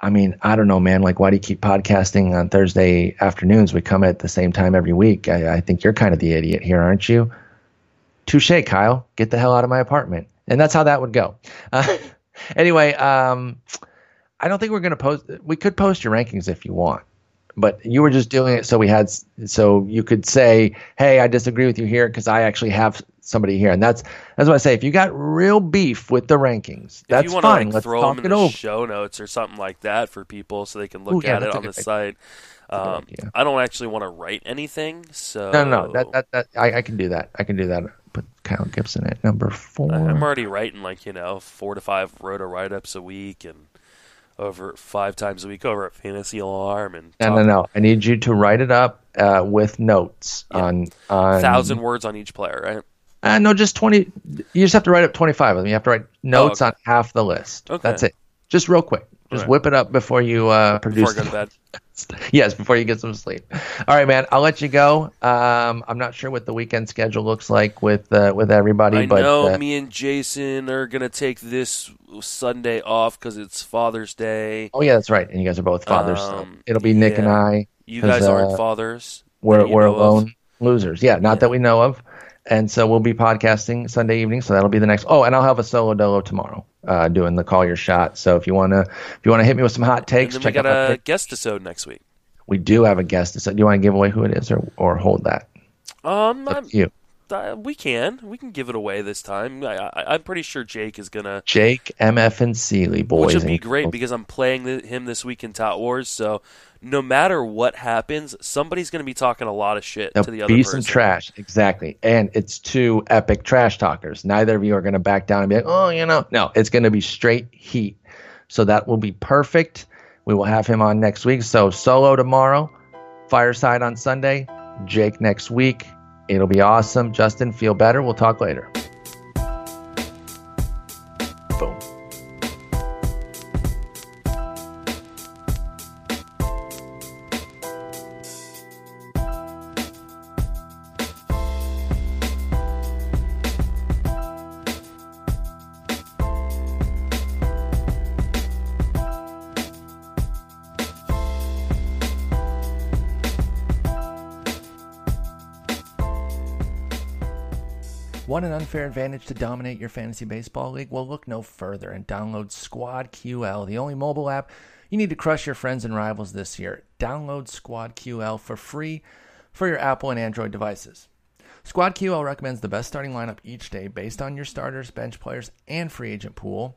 I mean, I don't know, man. Like, why do you keep podcasting on Thursday afternoons? We come at the same time every week. I think you're kind of the idiot here, aren't you? Touche, Kyle. Get the hell out of my apartment. And that's how that would go. Anyway, I don't think we're going to post. We could post your rankings if you want. But you were just doing it so you could say, hey, I disagree with you here because I actually have somebody here. And that's what I say. If you got real beef with the rankings, that's fine. Let's throw talk them in it the over. Show notes or something like that for people so they can look at it on the site. I don't actually want to write anything. So no. I can do that. Put Kyle Gibson at number 4. I'm already writing 4 to 5 roto write-ups a week and over 5 times a week over at Fantasy Alarm. No. I need you to write it up with notes on 1,000 words on each player, right? No, just 20. You just have to write up 25 of them. You have to write notes on half the list. Okay. That's it. Just real quick. Just whip it up before you produce. Before I go to bed. Yes, before you get some sleep. All right, man. I'll let you go. I'm not sure what the weekend schedule looks like with everybody. I know me and Jason are gonna take this Sunday off because it's Father's Day. Oh yeah, that's right. And you guys are both fathers. So it'll be Nick and I. You guys aren't fathers. We're alone losers. Yeah, not that we know of. And so we'll be podcasting Sunday evening. So that'll be the next. Oh, and I'll have a solo dolo tomorrow doing the Call Your Shot. So if you wanna hit me with some hot takes, check out. We got a guest episode next week. We do have a guest episode. Do you want to give away who it is or hold that? You. We can give it away this time. I'm pretty sure Jake is gonna. Jake, MF, and Seeley, boys. Which will be great because I'm playing him this week in Tot Wars. So no matter what happens, somebody's gonna be talking a lot of shit to the other person. Be some trash, exactly. And it's 2 epic trash talkers. Neither of you are gonna back down and be like, No, it's gonna be straight heat. So that will be perfect. We will have him on next week. So solo tomorrow, fireside on Sunday, Jake next week. It'll be awesome. Justin, feel better. We'll talk later. Boom. Want an unfair advantage to dominate your fantasy baseball league? Well, look no further and download Squad QL, the only mobile app you need to crush your friends and rivals this year. Download Squad QL for free for your Apple and Android devices. Squad QL recommends the best starting lineup each day based on your starters, bench players, and free agent pool.